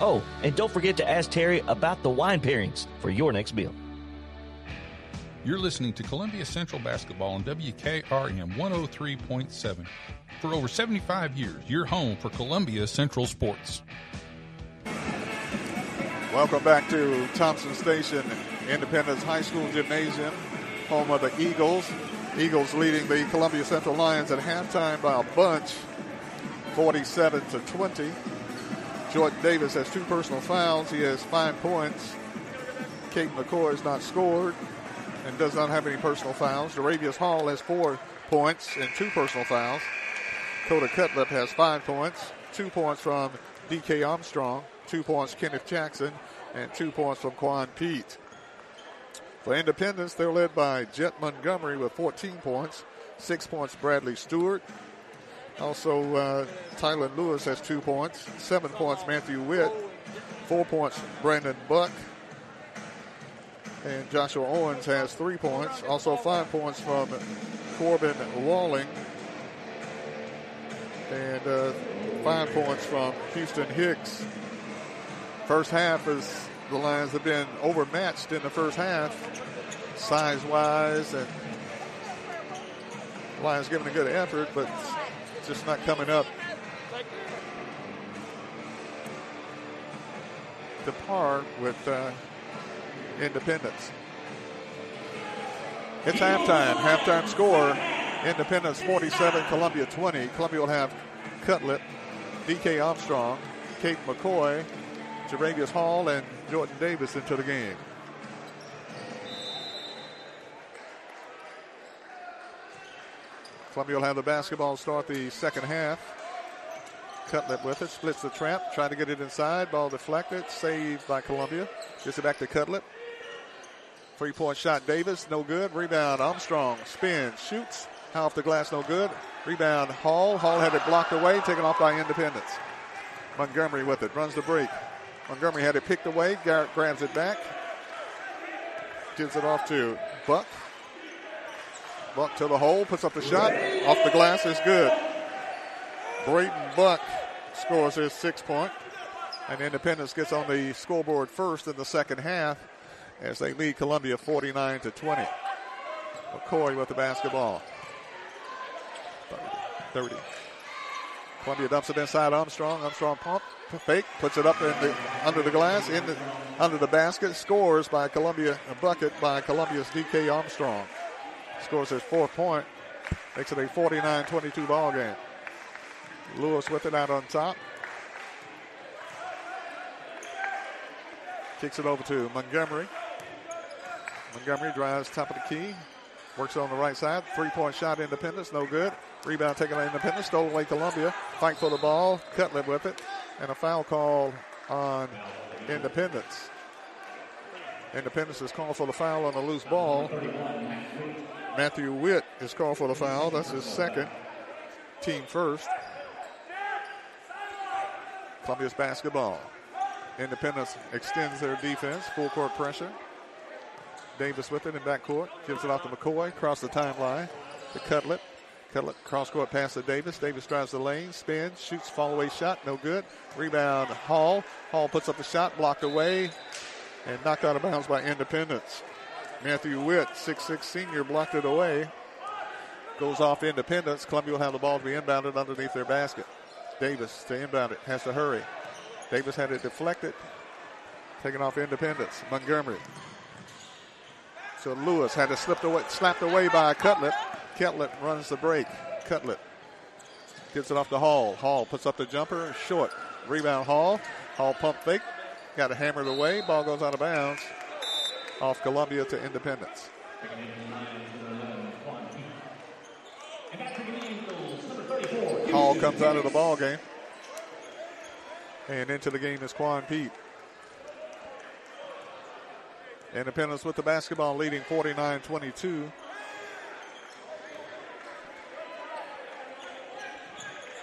Oh, and don't forget to ask Terry about the wine pairings for your next meal. You're listening to Columbia Central Basketball on W K R M one oh three point seven. For over seventy-five years, you're home for Columbia Central Sports. Welcome back to Thompson Station, Independence High School Gymnasium, home of the Eagles. Eagles leading the Columbia Central Lions at halftime by a bunch, forty-seven to twenty. Jordan Davis has two personal fouls. He has five points. Kate McCoy has not scored and does not have any personal fouls. DeRavious Hall has four points and two personal fouls. Kota Cutlip has five points, two points from D K. Armstrong, two points Kenneth Jackson, and two points from Quan Pete. For Independence, they're led by Jet Montgomery with fourteen points, six points Bradley Stewart. Also, uh, Tylan Lewis has two points, seven points Matthew Witt, four points Brayden Buck, and Joshua Owens has three points. Also, five points from Corbin Walling, and uh, five points from Houston Hicks. First half is the Lions have been overmatched in the first half, size-wise and Lions giving a good effort, but it's just not coming up. To par with uh, Independence. It's halftime. Halftime score, Independence forty-seven, Columbia twenty. Columbia will have Cutlip, D K. Armstrong, Kate McCoy, DeRavious Hall, and Jordan Davis into the game. Columbia will have the basketball start the second half. Cutlip with it, splits the trap, trying to get it inside. Ball deflected, saved by Columbia. Gets it back to Cutlip. Three-point shot, Davis, no good. Rebound, Armstrong, spins, shoots. High off the glass, no good. Rebound, Hall. Hall had it blocked away, taken off by Independence. Montgomery with it, runs the break. Montgomery had it picked away. Garrett grabs it back. Gives it off to Buck. Buck to the hole, puts up the shot. Off the glass is good. Brayden Buck scores his six-point. And Independence gets on the scoreboard first in the second half as they lead Columbia forty-nine to twenty. McCoy with the basketball. thirty. Columbia dumps it inside Armstrong. Armstrong pump, fake, puts it up in the, under the glass, in the, under the basket. Scores by Columbia, a bucket by Columbia's D K. Armstrong. Scores his fourth point. Makes it a forty-nine twenty-two ball game. Lewis with it out on top. Kicks it over to Montgomery. Montgomery drives top of the key. Works on the right side. Three-point shot, Independence. No good. Rebound taken by Independence. Stole away Columbia. Fight for the ball. Cutlip with it. And a foul call on Independence. Independence is called for the foul on a loose ball. Matthew Witt is called for the foul. That's his second. Team first. Columbia's basketball. Independence extends their defense. Full court pressure. Davis with it in backcourt. Gives it off to McCoy. Across the timeline to Cutlip. Cutlip cross court pass to Davis. Davis drives the lane. Spins. Shoots. Fall away shot. No good. Rebound. Hall. Hall puts up a shot. Blocked away. And knocked out of bounds by Independence. Matthew Witt, six foot six senior, blocked it away. Goes off Independence. Columbia will have the ball to be inbounded underneath their basket. Davis to inbound it. Has to hurry. Davis had it deflected. Taken off Independence. Montgomery. So Lewis had it slipped away, slapped away by Cutlip. Cutlip runs the break. Cutlip gets it off to Hall. Hall puts up the jumper. Short. Rebound Hall. Hall pump fake. Got it hammered away. Ball goes out of bounds. Off Columbia to Independence. Hall comes out of the ball game. And into the game is Quan Pete. Independence with the basketball, leading forty-nine twenty-two.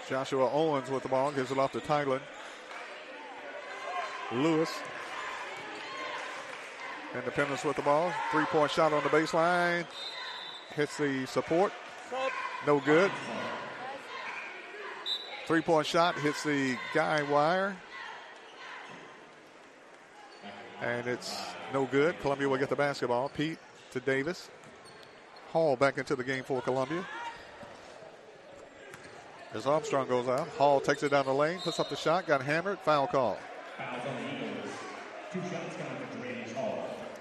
Joshua Owens with the ball, gives it off to Tylan Lewis. Independence with the ball. Three-point shot on the baseline. Hits the support. No good. Three-point shot hits the guy wire. And it's no good. Columbia will get the basketball. Pete to Davis. Hall back into the game for Columbia. As Armstrong goes out, Hall takes it down the lane, puts up the shot, got hammered. Foul call.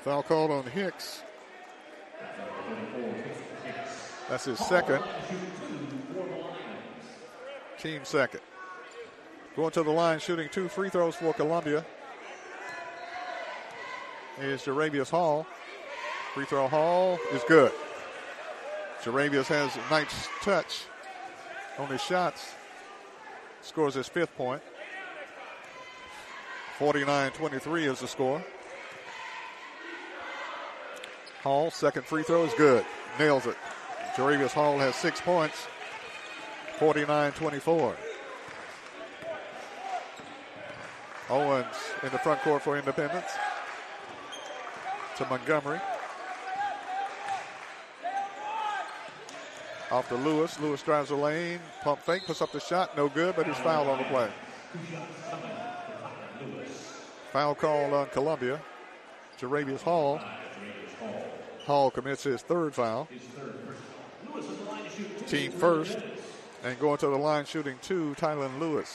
Foul called on Hicks. That's his second. Team second. Going to the line, shooting two free throws for Columbia is DeRavious Hall. Free throw Hall is good. DeRavious has a nice touch on his shots. Scores his fifth point. forty-nine twenty-three is the score. Hall, second free throw is good. Nails it. DeRavious Hall has six points. forty-nine twenty-four. Owens in the front court for Independence. To Montgomery. Off to Lewis. Lewis drives the lane. Pump fake. Puts up the shot. No good, but he's fouled on the play. Foul called on Columbia. DeRavious Hall. Hall commits his third foul. Lewis is the line to shoot. team first. And going to the line shooting two, Tylan Lewis.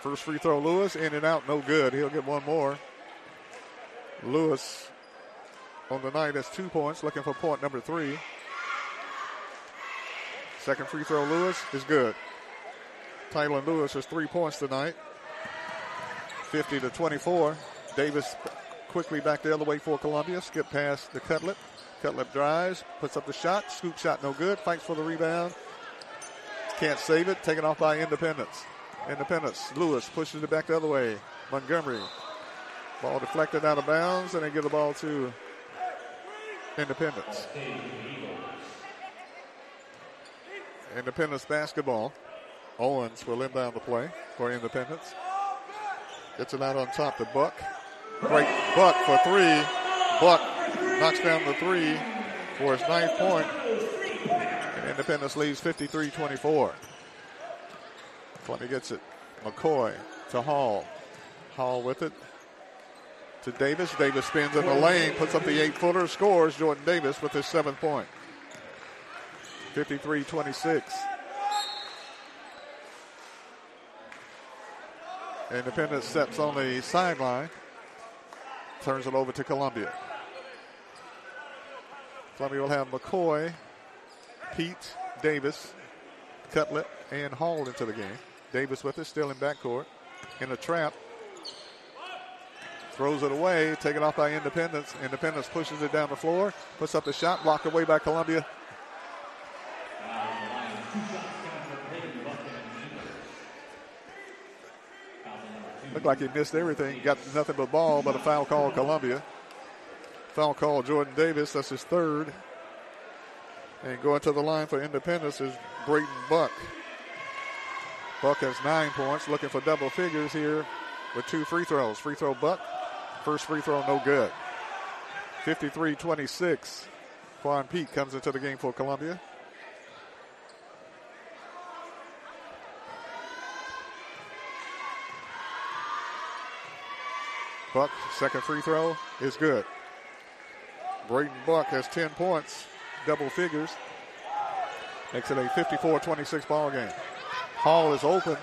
First free throw, Lewis, in and out, no good. He'll get one more. Lewis on the night has two points, looking for point number three. Second free throw, Lewis, is good. Tylan Lewis has three points tonight. fifty to twenty-four. Davis quickly back the other way for Columbia. Skip past the Cutlip. Cutlip drives, puts up the shot. Scoop shot, no good. Fights for the rebound. Can't save it. Taken off by Independence. Independence. Lewis pushes it back the other way. Montgomery. Ball deflected out of bounds, and they give the ball to Independence. Independence basketball. Owens will inbound the play for Independence. Gets it out on top to Buck. Great Buck for three. Buck knocks down the three for his ninth point. And Independence leads fifty-three twenty-four. Columbia gets it. McCoy to Hall. Hall with it to Davis. Davis spins in the lane, puts up the eight-footer, scores. Jordan Davis with his seventh point. fifty-three twenty-six. Independence steps on the sideline. Turns it over to Columbia. Columbia will have McCoy, Pete, Davis, Cutlip, and Hall into the game. Davis with it, still in backcourt. In a trap. Throws it away, taken off by Independence. Independence pushes it down the floor, puts up the shot, blocked away by Columbia. Looked like he missed everything, got nothing but ball, but a foul call Columbia. Foul call Jordan Davis, that's his third. And going to the line for Independence is Brayden Buck. Buck has nine points, looking for double figures here with two free throws. Free throw Buck, first free throw no good. fifty-three twenty-six, Quan Pete comes into the game for Columbia. Buck, second free throw is good. Brayden Buck has ten points, double figures. Makes it a fifty-four twenty-six ball game. Hall is open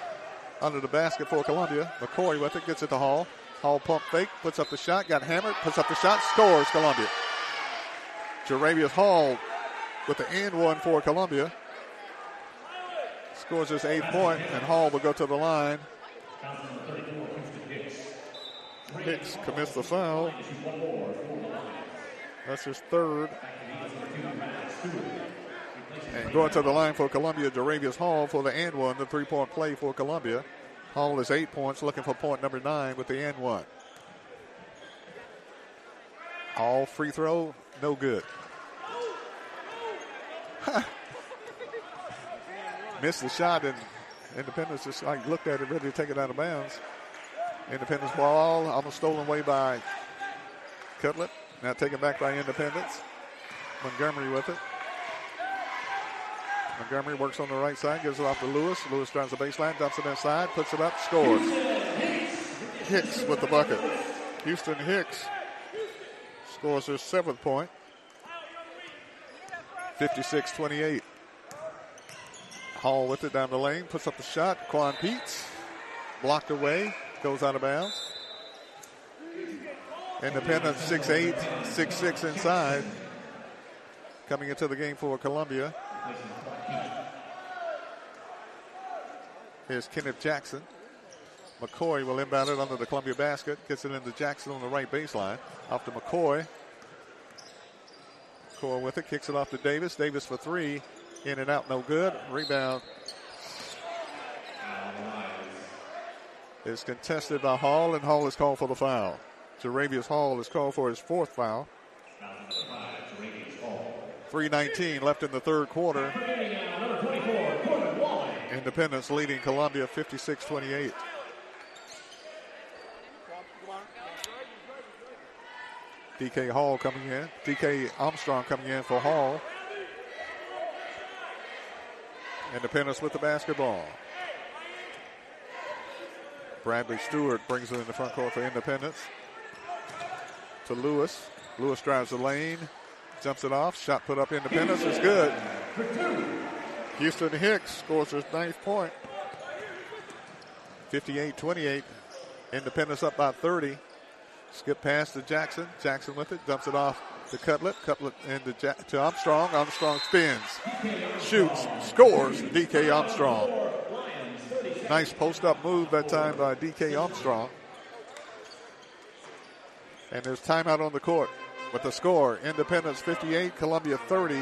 under the basket for Columbia. McCoy with it, gets it to Hall. Hall pump fake, puts up the shot, got hammered, puts up the shot, scores Columbia. DeRavious Hall with the and one for Columbia. Scores his eighth point, and Hall will go to the line. Hicks commits the foul. That's his third. And going to the line for Columbia, DeRavious Hall for the and one, the three-point play for Columbia. Hall is eight points, looking for point number nine with the and one. Hall free throw, no good. Missed the shot, and Independence just like looked at it, ready to take it out of bounds. Independence ball, almost stolen away by Cutlip. Now taken back by Independence. Montgomery with it. Montgomery works on the right side, gives it off to Lewis. Lewis drives the baseline, dumps it inside, puts it up, scores. Hicks with the bucket. Houston Hicks scores his seventh point. fifty-six twenty-eight. Hall with it down the lane, puts up the shot. Quan Pete blocked away. Goes out of bounds. Independence six eight, six six inside. Coming into the game for Columbia is Kenneth Jackson. McCoy will inbound it under the Columbia basket. Gets it into Jackson on the right baseline. Off to McCoy. McCoy with it. Kicks it off to Davis. Davis for three. In and out, no good. Rebound is contested by Hall, and Hall is called for the foul. DeRavious Hall is called for his fourth foul. three nineteen left in the third quarter. Independence leading Columbia fifty-six twenty-eight. D K. Hall coming in. D K. Armstrong coming in for Hall. Independence with the basketball. Bradley Stewart brings it in the front court for Independence. To Lewis. Lewis drives the lane. Jumps it off. Shot put up Independence is good. Houston Hicks scores her ninth point. fifty-eight twenty-eight. Independence up by thirty. Skip pass to Jackson. Jackson with it. Dumps it off to Cutlip. Cutlip into ja- to Armstrong. Armstrong spins. Shoots. Scores. D K. Armstrong. Nice post-up move that time by D K. Armstrong. And there's timeout on the court. With the score, Independence fifty-eight, Columbia thirty.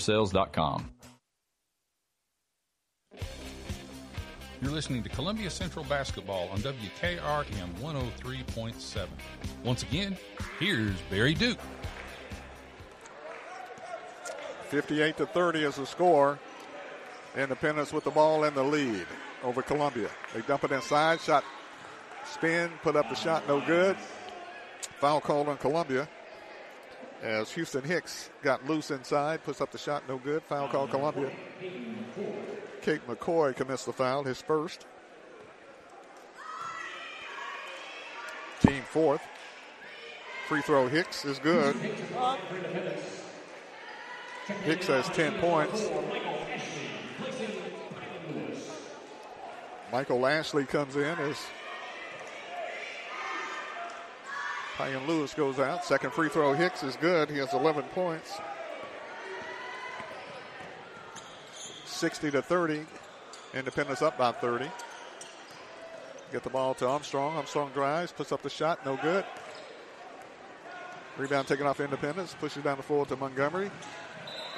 Sales dot com. You're listening to Columbia Central Basketball on W K R M one oh three point seven. Once again, here's Barry Duke. fifty-eight to thirty is the score. Independence with the ball and the lead over Columbia. They dump it inside, shot, spin, put up the shot, no good. Foul called on Columbia. As Houston Hicks got loose inside, puts up the shot, no good. Foul call, Columbia. Kate McCoy commits the foul, his first. Team fourth. Free throw, Hicks is good. Hicks has ten points. Michael Ashley comes in as Tylan Lewis goes out. Second free throw, Hicks is good. He has eleven points. sixty to thirty. Independence up by thirty. Get the ball to Armstrong. Armstrong drives, puts up the shot, no good. Rebound taken off Independence, pushes down the floor to Montgomery.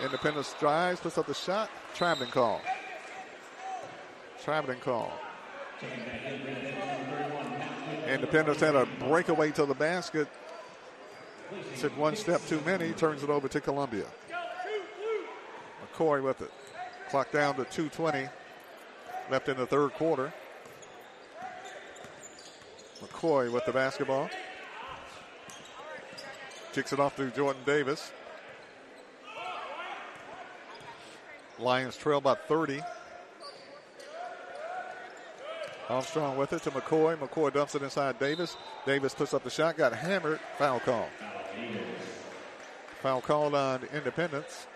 Independence drives, puts up the shot. Traveling call. Traveling call. Independence had a breakaway to the basket. Took one step too many. Turns it over to Columbia. McCoy with it. Clock down to two twenty. Left in the third quarter. McCoy with the basketball. Kicks it off to Jordan Davis. Lions trail by thirty. Armstrong with it to McCoy. McCoy dumps it inside Davis. Davis puts up the shot, got hammered. Foul call. Foul called on Independence.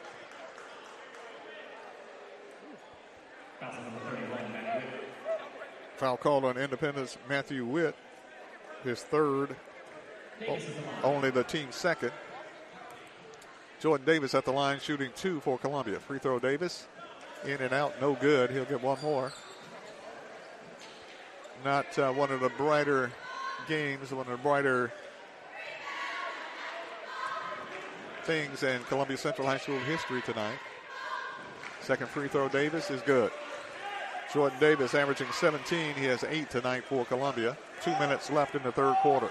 Foul called on Independence, Matthew Witt, his third, only the team's second. Jordan Davis at the line shooting two for Columbia. Free throw Davis, in and out, no good. He'll get one more. Not uh, one of the brighter games, one of the brighter things in Columbia Central High School history tonight. Second free throw, Davis is good. Jordan Davis averaging seventeen. He has eight tonight for Columbia. Two minutes left in the third quarter.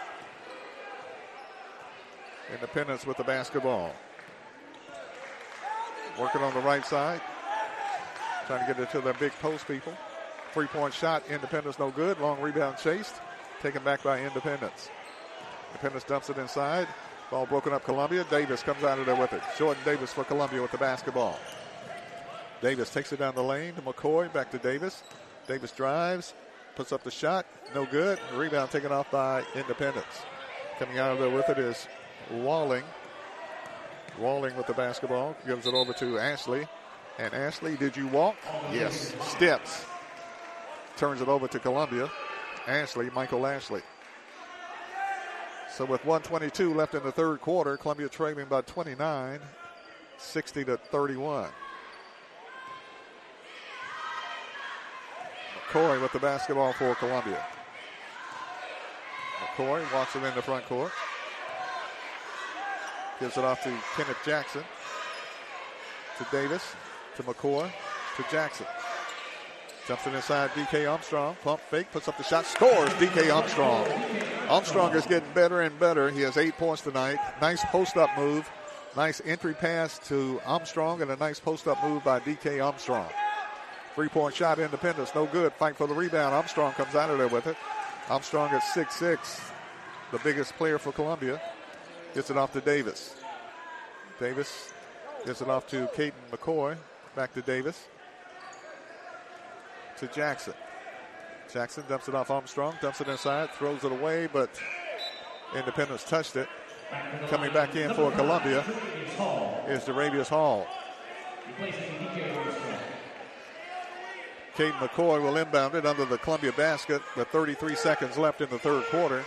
Independence with the basketball. Working on the right side. Trying to get it to the big post people. Three-point shot, Independence no good. Long rebound chased. Taken back by Independence. Independence dumps it inside. Ball broken up Columbia. Davis comes out of there with it. Jordan Davis for Columbia with the basketball. Davis takes it down the lane to McCoy. Back to Davis. Davis drives. Puts up the shot. No good. Rebound taken off by Independence. Coming out of there with it is Walling. Walling with the basketball. Gives it over to Ashley. And Ashley, did you walk? Yes. Steps. Turns it over to Columbia. Ashley, Michael Ashley. So with one twenty-two left in the third quarter, Columbia trailing by twenty-nine, sixty to thirty-one. McCoy with the basketball for Columbia. McCoy walks it in the front court. Gives it off to Kenneth Jackson. To Davis. To McCoy. To Jackson. Jumps it inside D K. Armstrong. Pump fake. Puts up the shot. Scores D K. Armstrong. Armstrong is getting better and better. He has eight points tonight. Nice post-up move. Nice entry pass to Armstrong and a nice post-up move by D K. Armstrong. Three-point shot, Independence, no good. Fight for the rebound. Armstrong comes out of there with it. Armstrong at six six, the biggest player for Columbia. Gets it off to Davis. Davis gets it off to Kate McCoy. Back to Davis. To Jackson. Jackson dumps it off Armstrong, dumps it inside, throws it away, but Independence touched it. Coming back in for Columbia is DeRavious Hall. Caden McCoy will inbound it under the Columbia basket with thirty-three seconds left in the third quarter.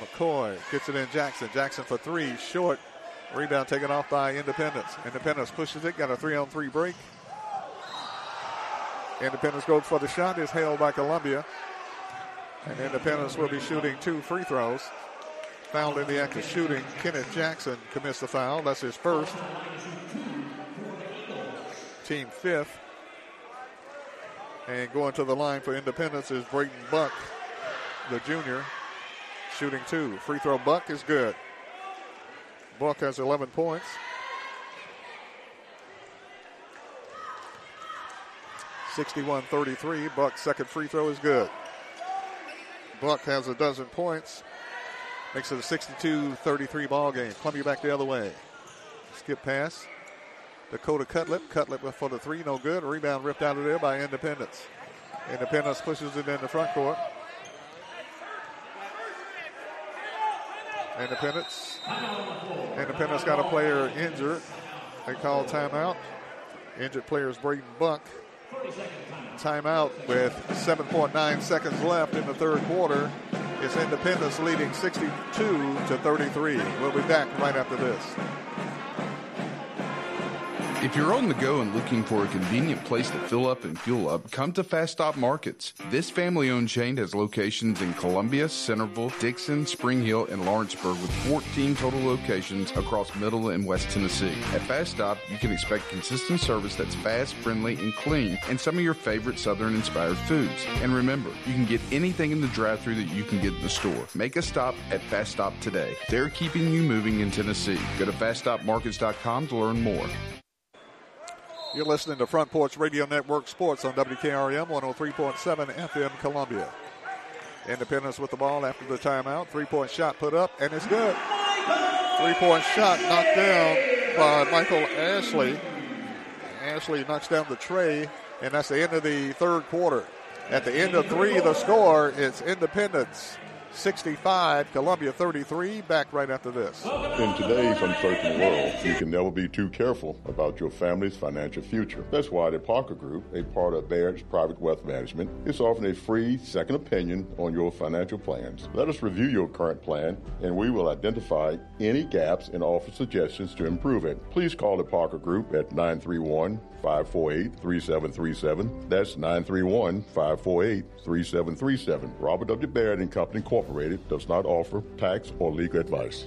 McCoy gets it in Jackson. Jackson for three, short. Rebound taken off by Independence. Independence pushes it, got a three-on-three break. Independence goes for the shot, is held by Columbia. And Independence will be shooting two free throws. Fouled in the act of shooting. Kenneth Jackson commits the foul. That's his first. Team fifth. And going to the line for Independence is Brayden Buck, the junior, shooting two. Free throw Buck is good. Buck has eleven points. sixty-one thirty-three. Buck's second free throw is good. Buck has a dozen points. Makes it a sixty-two thirty-three ball game. Columbia back the other way. Skip pass. Dakota Cutlip. Cutlip for the three. No good. Rebound ripped out of there by Independence. Independence pushes it in the front court. Independence. Independence got a player injured. They call timeout. Injured player is Brayden Buck. Timeout with seven point nine seconds left in the third quarter. It's Independence leading sixty-two to thirty-three. We'll be back right after this. If you're on the go and looking for a convenient place to fill up and fuel up, come to Fast Stop Markets. This family-owned chain has locations in Columbia, Centerville, Dixon, Spring Hill, and Lawrenceburg with fourteen total locations across Middle and West Tennessee. At Fast Stop, you can expect consistent service that's fast, friendly, and clean, and some of your favorite Southern-inspired foods. And remember, you can get anything in the drive-thru that you can get in the store. Make a stop at Fast Stop today. They're keeping you moving in Tennessee. Go to fast stop markets dot com to learn more. You're listening to Front Porch Radio Network Sports on W K R M one oh three point seven F M Columbia. Independence with the ball after the timeout. Three-point shot put up, and it's good. Three-point shot knocked down by Michael Ashley. Ashley knocks down the tray, and that's the end of the third quarter. At the end of three, the score is Independence sixty-five, Columbia thirty-three. Back right after this. In today's uncertain world, you can never be too careful about your family's financial future. That's why the Parker Group, a part of Baird's Private Wealth Management, is offering a free second opinion on your financial plans. Let us review your current plan, and we will identify any gaps and offer suggestions to improve it. Please call the Parker Group at nine three one, five four eight, three seven three seven. That's nine three one, five four eight, three seven three seven. Robert W. Baird and Company Corporation does not offer tax or legal advice.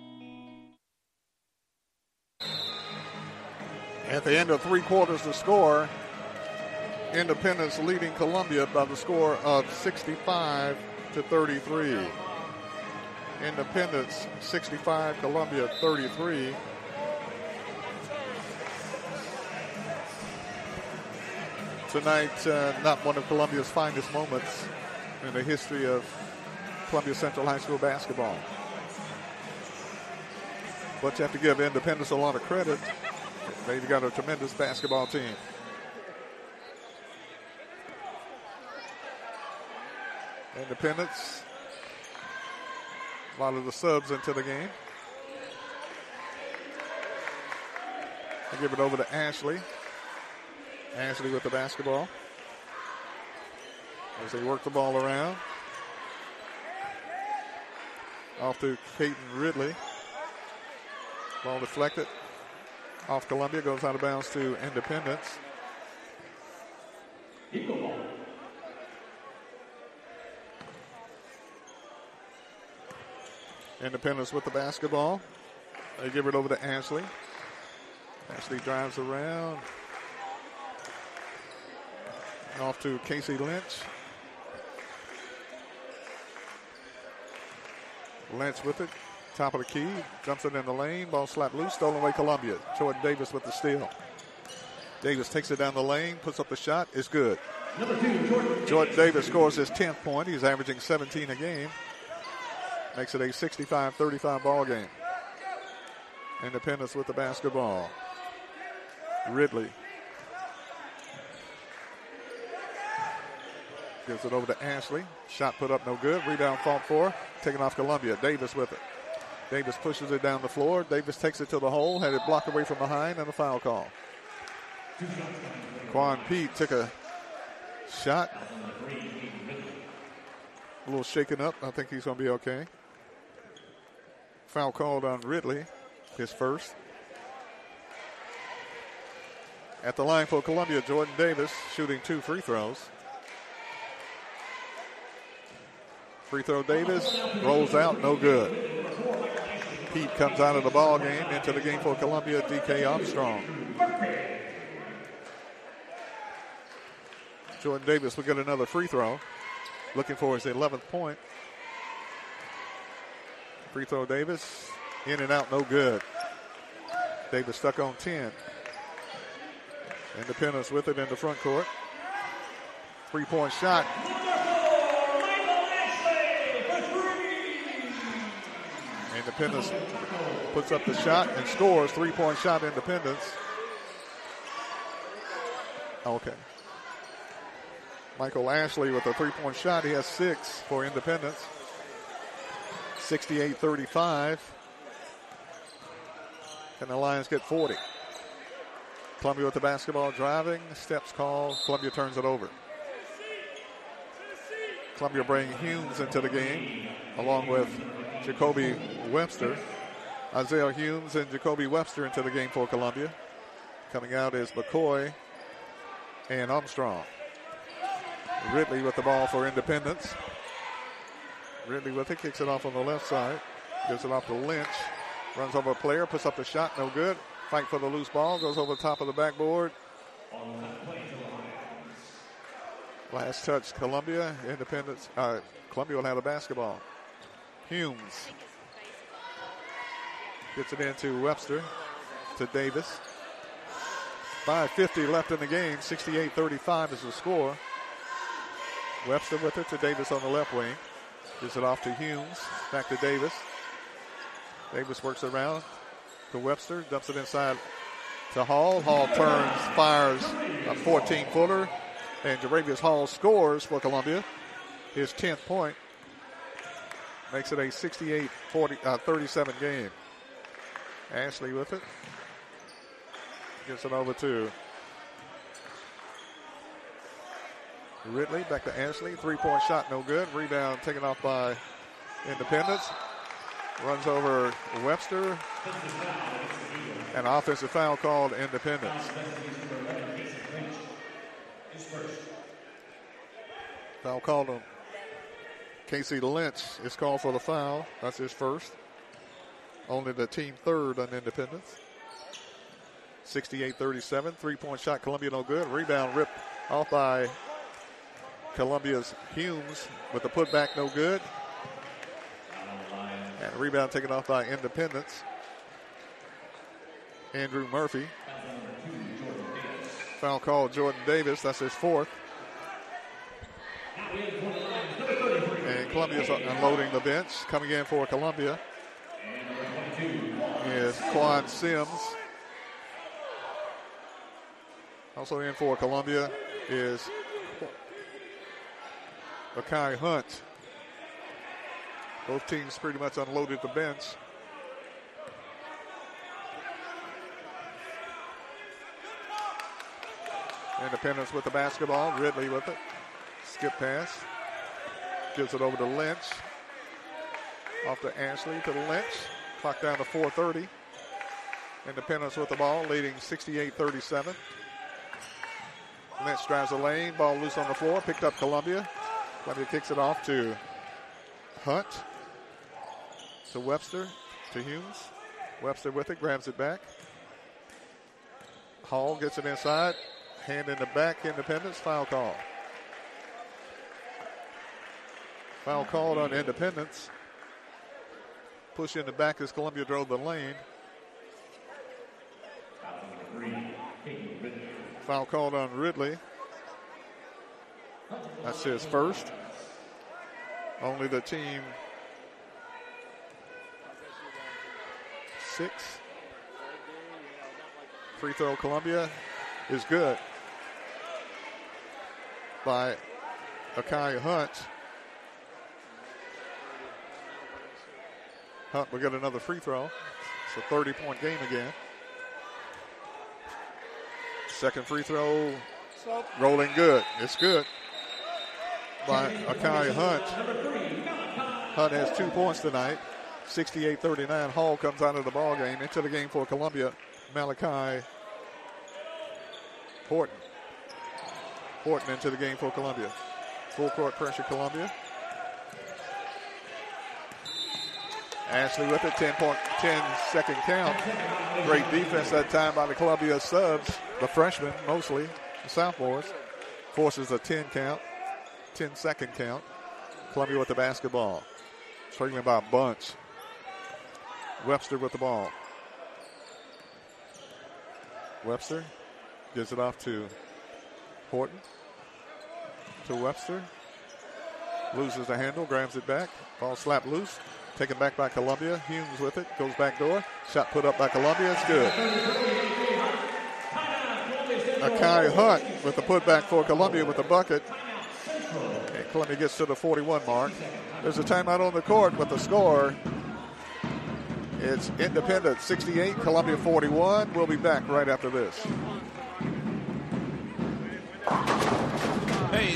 At the end of three quarters, the score, Independence leading Columbia by the score of sixty-five to thirty-three. Independence sixty-five, Columbia thirty-three. Tonight, uh, not one of Columbia's finest moments in the history of Columbia Central High School basketball. But you have to give Independence a lot of credit. They've got a tremendous basketball team. Independence. A lot of the subs into the game. They give it over to Ashley. Ashley with the basketball. As they work the ball around. Off to Caden Ridley. Ball deflected off Columbia, goes out of bounds to Independence. Eagle ball. Independence with the basketball. They give it over to Ashley. Ashley drives around. Off to Casey Lynch. Lynch with it. Top of the key. Dumps it in the lane. Ball slapped loose. Stolen away Columbia. Jordan Davis with the steal. Davis takes it down the lane. Puts up the shot. It's good. Number two, Jordan, Jordan Davis scores his tenth point. He's averaging seventeen a game. Makes it a sixty-five thirty-five ball game. Independence with the basketball. Ridley. Gives it over to Ashley. Shot put up no good. Rebound fought for. Taken off Columbia. Davis with it. Davis pushes it down the floor. Davis takes it to the hole. Had it blocked away from behind and a foul call. Quan Pete took a shot. A little shaken up. I think he's going to be okay. Foul called on Ridley. His first. At the line for Columbia, Jordan Davis shooting two free throws. Free throw Davis rolls out, no good. Pete comes out of the ball game. Into the game for Columbia, D K. Armstrong. Jordan Davis will get another free throw. Looking for his eleventh point. Free throw Davis. In and out, no good. Davis stuck on ten. Independence with it in the front court. Three-point shot. Independence puts up the shot and scores. Three-point shot, Independence. Okay. Michael Ashley with a three-point shot. He has six for Independence. sixty-eight thirty-five. And the Lions get forty. Columbia with the basketball driving. Steps call. Columbia turns it over. Columbia bring Humes into the game along with Jacoby Webster. Isaiah Humes and Jacoby Webster into the game for Columbia. Coming out is McCoy and Armstrong. Ridley with the ball for Independence. Ridley with it. Kicks it off on the left side. Gives it off to Lynch. Runs over a player, puts up the shot, no good. Fight for the loose ball, goes over the top of the backboard. Last touch, Columbia, Independence. Uh, Columbia will have the basketball. Humes gets it into Webster, to Davis. five fifty left in the game, sixty-eight thirty-five is the score. Webster with it to Davis on the left wing. Gives it off to Humes, back to Davis. Davis works around to Webster, dumps it inside to Hall. Hall turns, fires a fourteen-footer, and DeRavious Hall scores for Columbia. His tenth point makes it a sixty-eight thirty-seven game. Ashley with it. Gets it over to Ridley, back to Ashley. Three-point shot, no good. Rebound taken off by Independence. Runs over Webster. An offensive foul called Independence. Foul called on Casey Lynch. It's called for the foul. That's his first. Only the team third on Independence. sixty-eight thirty-seven. Three-point shot. Columbia no good. Rebound ripped off by Columbia's Humes with the putback no good. And rebound taken off by Independence. Andrew Murphy. Foul call Jordan Davis. That's his fourth. And Columbia's unloading the bench. Coming in for Columbia is Quan Sims. Also in for Columbia is Akai Hunt. Both teams pretty much unloaded the bench. Independence with the basketball. Ridley with it. Skip pass. Gives it over to Lynch. Off to Ashley to Lynch. Clock down to four thirty. Independence with the ball, leading sixty-eight thirty-seven. Lynch drives the lane, ball loose on the floor, picked up Columbia. Columbia kicks it off to Hunt, to Webster, to Humes. Webster with it, grabs it back. Hall gets it inside, hand in the back, Independence, foul call. Foul called on Independence. Push in the back as Columbia drove the lane. Foul called on Ridley. That's his first. Only the team six. Free throw Columbia is good by Akai Hunt. Hunt will get another free throw. It's a thirty-point game again. Second free throw, rolling good. It's good by Akai Hunt. Hunt has two points tonight. sixty-eight thirty-nine. Hall comes out of the ball game. Into the game for Columbia, Malachi Horton. Horton into the game for Columbia. Full court pressure, Columbia. Ashley with it, ten point ten second count. Great defense that time by the Columbia subs, the freshmen mostly, the sophomores. Forces a ten count, ten second count. Columbia with the basketball. Struggling by a bunch. Webster with the ball. Webster gives it off to Horton. To Webster. Loses the handle, grabs it back. Ball slapped loose. Taken back by Columbia. Humes with it. Goes back door. Shot put up by Columbia. It's good. Akai Hunt with the putback for Columbia with the bucket. And Columbia gets to the forty-one mark. There's a timeout on the court with the score. It's Independence sixty-eight, Columbia forty-one. We'll be back right after this. Hey,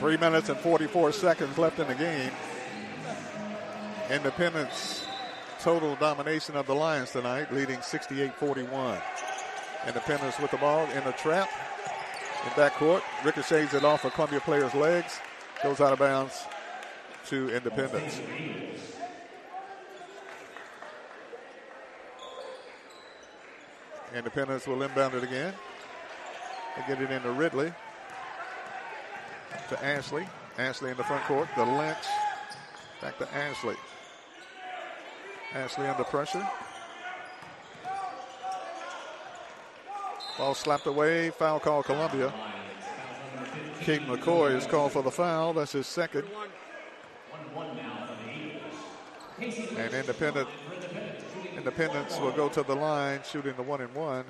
Three minutes and forty-four seconds left in the game. Independence, total domination of the Lions tonight, leading sixty-eight forty-one. Independence with the ball in a trap. In backcourt, ricochets it off of Columbia player's legs. Goes out of bounds to Independence. Independence will inbound it again. They get it into Ridley. To Ashley. Ashley in the front court. The Lynch. Back to Ashley. Ashley under pressure. Ball slapped away. Foul call Columbia. Kate McCoy is called for the foul. That's his second. And Independent, Independence will go to the line, shooting the one and one.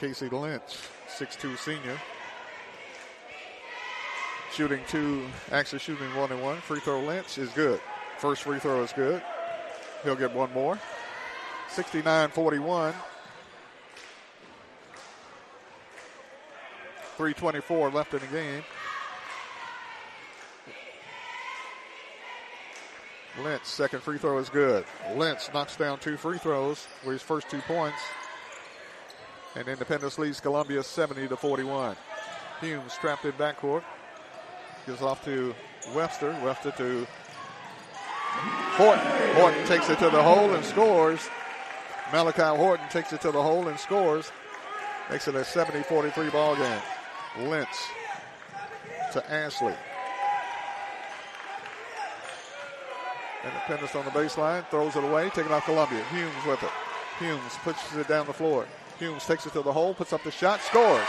Casey Lynch, six two senior. Shooting two, actually shooting one and one. Free throw Lynch is good. First free throw is good. He'll get one more. sixty-nine forty-one. three twenty-four left in the game. Lynch, second free throw is good. Lynch knocks down two free throws with his first two points. And Independence leads Columbia seventy to forty-one. Humes trapped in backcourt. Gives off to Webster. Webster to Horton. Horton takes it to the hole and scores. Malachi Horton takes it to the hole and scores. Makes it a seventy forty-three ball game. Lynch to Ashley. Independence on the baseline, throws it away, taken off Columbia. Humes with it. Humes pushes it down the floor. Humes takes it to the hole, puts up the shot, scores.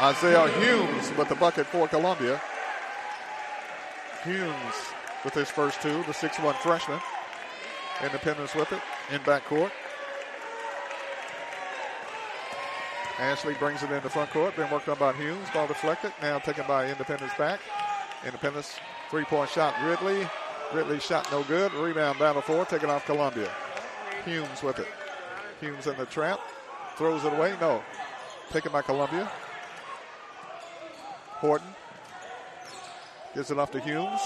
Isaiah Humes with the bucket for Columbia. Humes with his first two, the six one freshman. Independence with it in backcourt. Ashley brings it into frontcourt, been worked on by Humes, ball deflected, now taken by Independence back. Independence, three-point shot, Ridley. Ridley's shot no good. Rebound battle for, taken off Columbia. Humes with it. Humes in the trap. Throws it away. No. Taken by Columbia. Horton. Gives it off to Humes.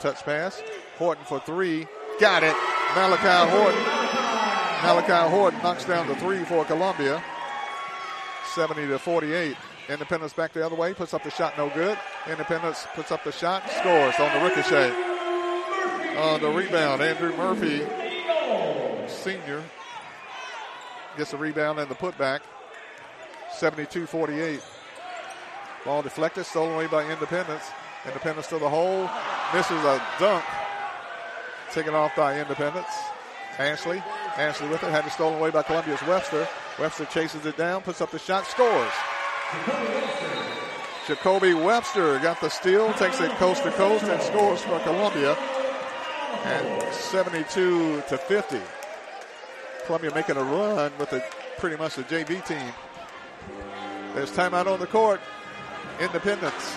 Touch pass. Horton for three. Got it. Malachi Horton. Malachi Horton knocks down the three for Columbia. seventy to forty-eight. Independence back the other way. Puts up the shot. No good. Independence puts up the shot. Scores on the ricochet. On the rebound, Andrew Murphy, senior, gets the rebound and the putback. seventy-two forty-eight. Ball deflected, stolen away by Independence. Independence to the hole. Misses a dunk. Taken off by Independence. Ashley. Ashley with it. Had it stolen away by Columbia's Webster. Webster chases it down, puts up the shot, scores. Jacoby Webster got the steal, takes it coast to coast, and scores for Columbia. And seventy-two to fifty. Columbia making a run with the, pretty much the J V team. There's timeout on the court. Independence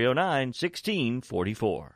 oh nine, one six four four.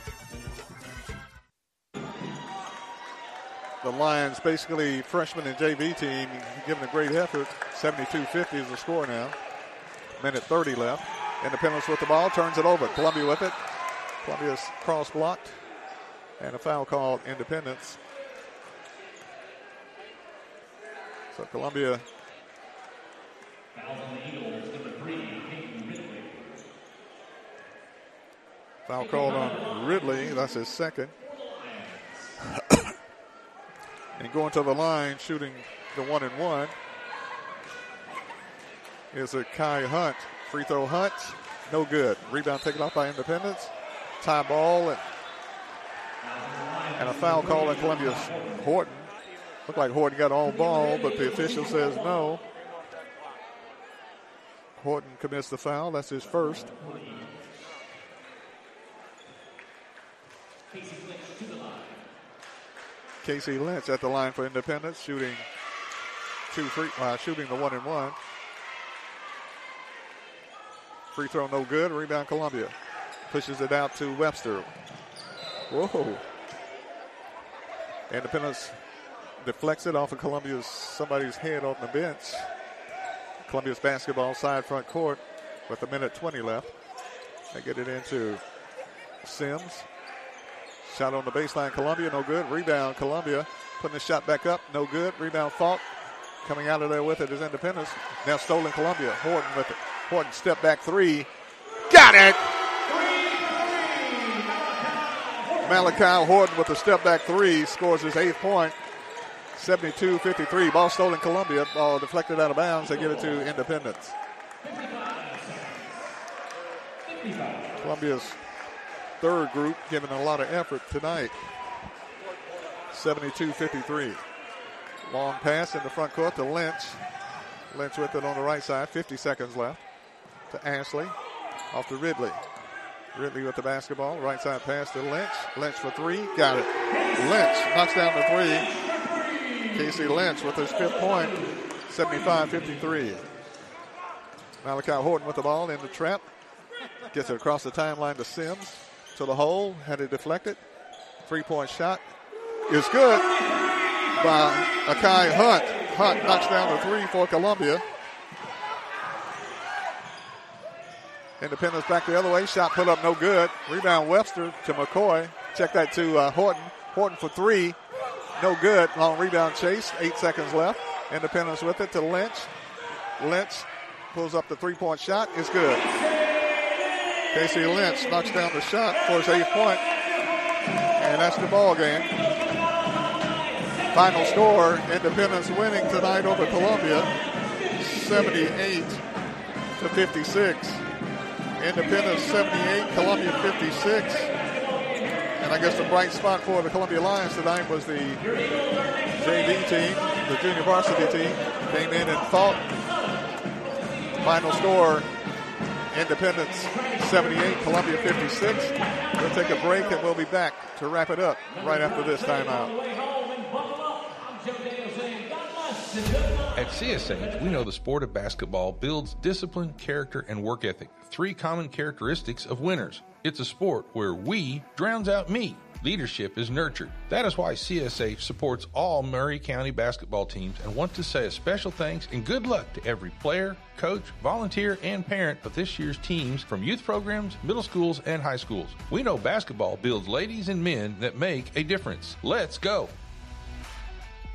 The Lions, basically freshman and J V team, giving a great effort. seventy-two fifty is the score now. Minute thirty left. Independence with the ball, turns it over. Columbia with it. Columbia's cross blocked. And a foul called, Independence. So Columbia. Foul on the Eagles, number three, Caden Ridley. Foul called on Ridley. That's his second. And going to the line, shooting the one and one, is Akai Hunt. Free throw Hunt, no good. Rebound taken off by Independence. Tie ball and, and a foul call on Columbia's Horton. Looked like Horton got on ball, but the official says no. Horton commits the foul. That's his first. Casey Lynch at the line for Independence, shooting two free, uh, shooting the one and one. Free throw no good. Rebound Columbia. Pushes it out to Webster. Whoa. Independence deflects it off of Columbia's, somebody's head on the bench. Columbia's basketball side front court with a minute twenty left. They get it into Sims. Shot on the baseline, Columbia, no good. Rebound, Columbia, putting the shot back up, no good. Rebound, Falk, coming out of there with it is Independence. Now stolen, Columbia, Horton with it. Horton, step back three, got it! Malachi Horton with the step back three, scores his eighth point, seventy-two fifty-three. Ball stolen, Columbia, ball deflected out of bounds. They give it to Independence. Columbia's third group giving a lot of effort tonight. seventy-two fifty-three. Long pass in the front court to Lynch. Lynch with it on the right side. fifty seconds left to Ashley. Off to Ridley. Ridley with the basketball. Right side pass to Lynch. Lynch for three. Got it. Lynch knocks down the three. Casey Lynch with his fifth point. seventy-five fifty-three. Malachi Horton with the ball in the trap. Gets it across the timeline to Sims. To the hole. Had it deflected. Three-point shot is good by Akai Hunt. Hunt knocks down the three for Columbia. Independence back the other way. Shot put up no good. Rebound Webster to McCoy. Check that to uh, Horton. Horton for three. No good. Long rebound chase. Eight seconds left. Independence with it to Lynch. Lynch pulls up the three-point shot. It's good. Casey Lynch knocks down the shot for his eighth point. And that's the ball game. Final score, Independence winning tonight over Columbia, seventy-eight to fifty-six. Independence seventy-eight, Columbia fifty-six. And I guess the bright spot for the Columbia Lions tonight was the J V team, the junior varsity team, came in and fought. Final score, Independence seventy-eight, Columbia fifty-six. We'll take a break and we'll be back to wrap it up right after this timeout. At C S H, we know the sport of basketball builds discipline, character, and work ethic, three common characteristics of winners. It's a sport where we drowns out me. Leadership is nurtured. That is why C S H supports all Maury County basketball teams and want to say a special thanks and good luck to every player, coach, volunteer, and parent of this year's teams from youth programs, middle schools, and high schools. We know basketball builds ladies and men that make a difference. Let's go.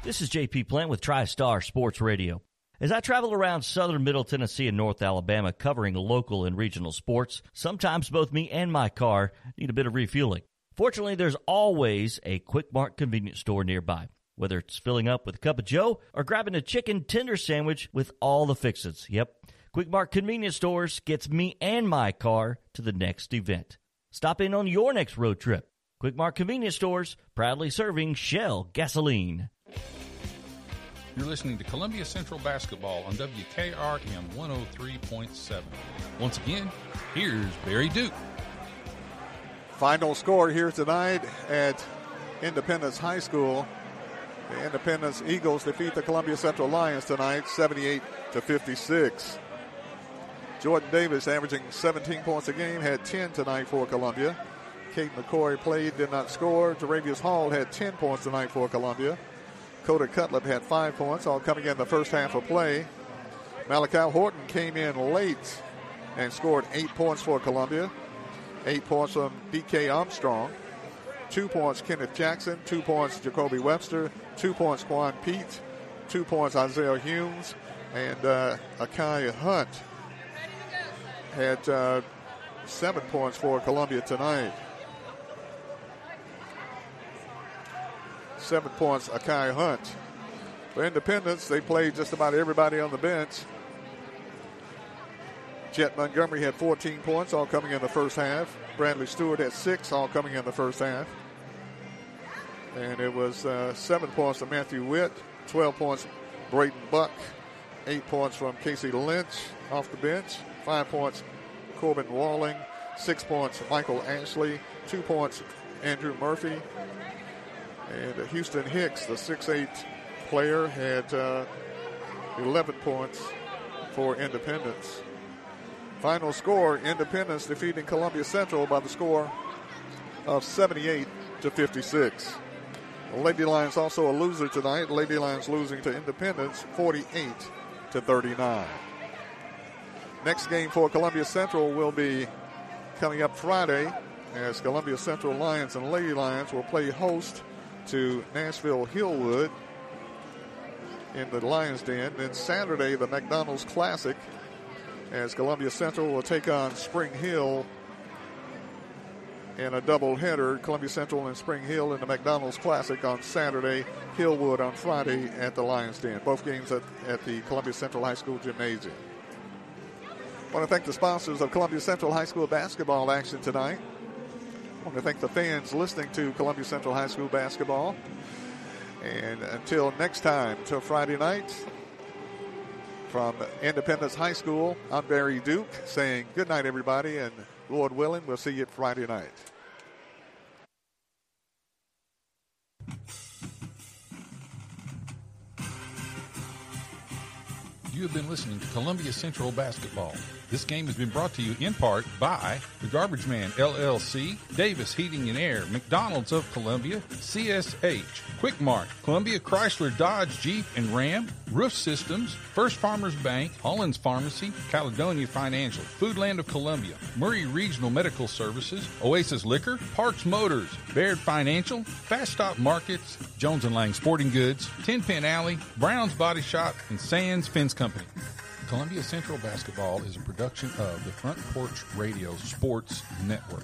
This is J P Plant with TriStar Sports Radio. As I travel around southern Middle Tennessee and North Alabama covering local and regional sports, sometimes both me and my car need a bit of refueling. Fortunately, there's always a Quick Mart convenience store nearby. Whether it's filling up with a cup of joe or grabbing a chicken tender sandwich with all the fixins. Yep, Quick Mart convenience stores gets me and my car to the next event. Stop in on your next road trip. Quick Mart convenience stores, proudly serving Shell gasoline. You're listening to Columbia Central Basketball on W K R M one oh three point seven. Once again, here's Barry Duke. Final score here tonight at Independence High School. The Independence Eagles defeat the Columbia Central Lions tonight, seventy-eight to fifty-six. Jordan Davis averaging seventeen points a game, had ten tonight for Columbia. Kate McCoy played, did not score. DeRavious Hall had ten points tonight for Columbia. Kota Cutlip had five points, all coming in the first half of play. Malachi Horton came in late and scored eight points for Columbia. Eight points from D K. Armstrong. Two points, Kenneth Jackson. Two points, Jacoby Webster. Two points, Quan Pete. Two points, Isaiah Humes. And uh, Akai Hunt had uh, seven points for Columbia tonight. Seven points, Akai Hunt. For Independence, they played just about everybody on the bench. Jet Montgomery had fourteen points, all coming in the first half. Bradley Stewart had six, all coming in the first half. And it was uh, seven points to Matthew Witt, twelve points Brayden Buck, eight points from Casey Lynch off the bench, five points Corbin Walling, six points Michael Ashley, two points Andrew Murphy. And Houston Hicks, the six foot eight player, had uh, eleven points for Independence. Final score, Independence defeating Columbia Central by the score of seventy-eight to fifty-six. The Lady Lions also a loser tonight. Lady Lions losing to Independence forty-eight to thirty-nine. Next game for Columbia Central will be coming up Friday as Columbia Central Lions and Lady Lions will play host to Nashville Hillwood in the Lions Den. Then Saturday, the McDonald's Classic, as Columbia Central will take on Spring Hill in a doubleheader. Columbia Central and Spring Hill in the McDonald's Classic on Saturday, Hillwood on Friday at the Lions Den. Both games at, at the Columbia Central High School Gymnasium. I want to thank the sponsors of Columbia Central High School basketball action tonight. I want to thank the fans listening to Columbia Central High School basketball. And until next time, until Friday night, from Independence High School, I'm Barry Duke saying good night, everybody, and Lord willing, we'll see you Friday night. You have been listening to Columbia Central Basketball. This game has been brought to you in part by The Garbage Man, L L C, Davis Heating and Air, McDonald's of Columbia, C S H, Quick Mart, Columbia Chrysler, Dodge, Jeep, and Ram, Roof Systems, First Farmers Bank, Holland's Pharmacy, Caledonia Financial, Foodland of Columbia, Murray Regional Medical Services, Oasis Liquor, Parks Motors, Baird Financial, Fast Stop Markets, Jones and Lang Sporting Goods, Ten Pin Alley, Brown's Body Shop, and Sands Fence Company. Columbia Central Basketball is a production of the Front Porch Radio Sports Network.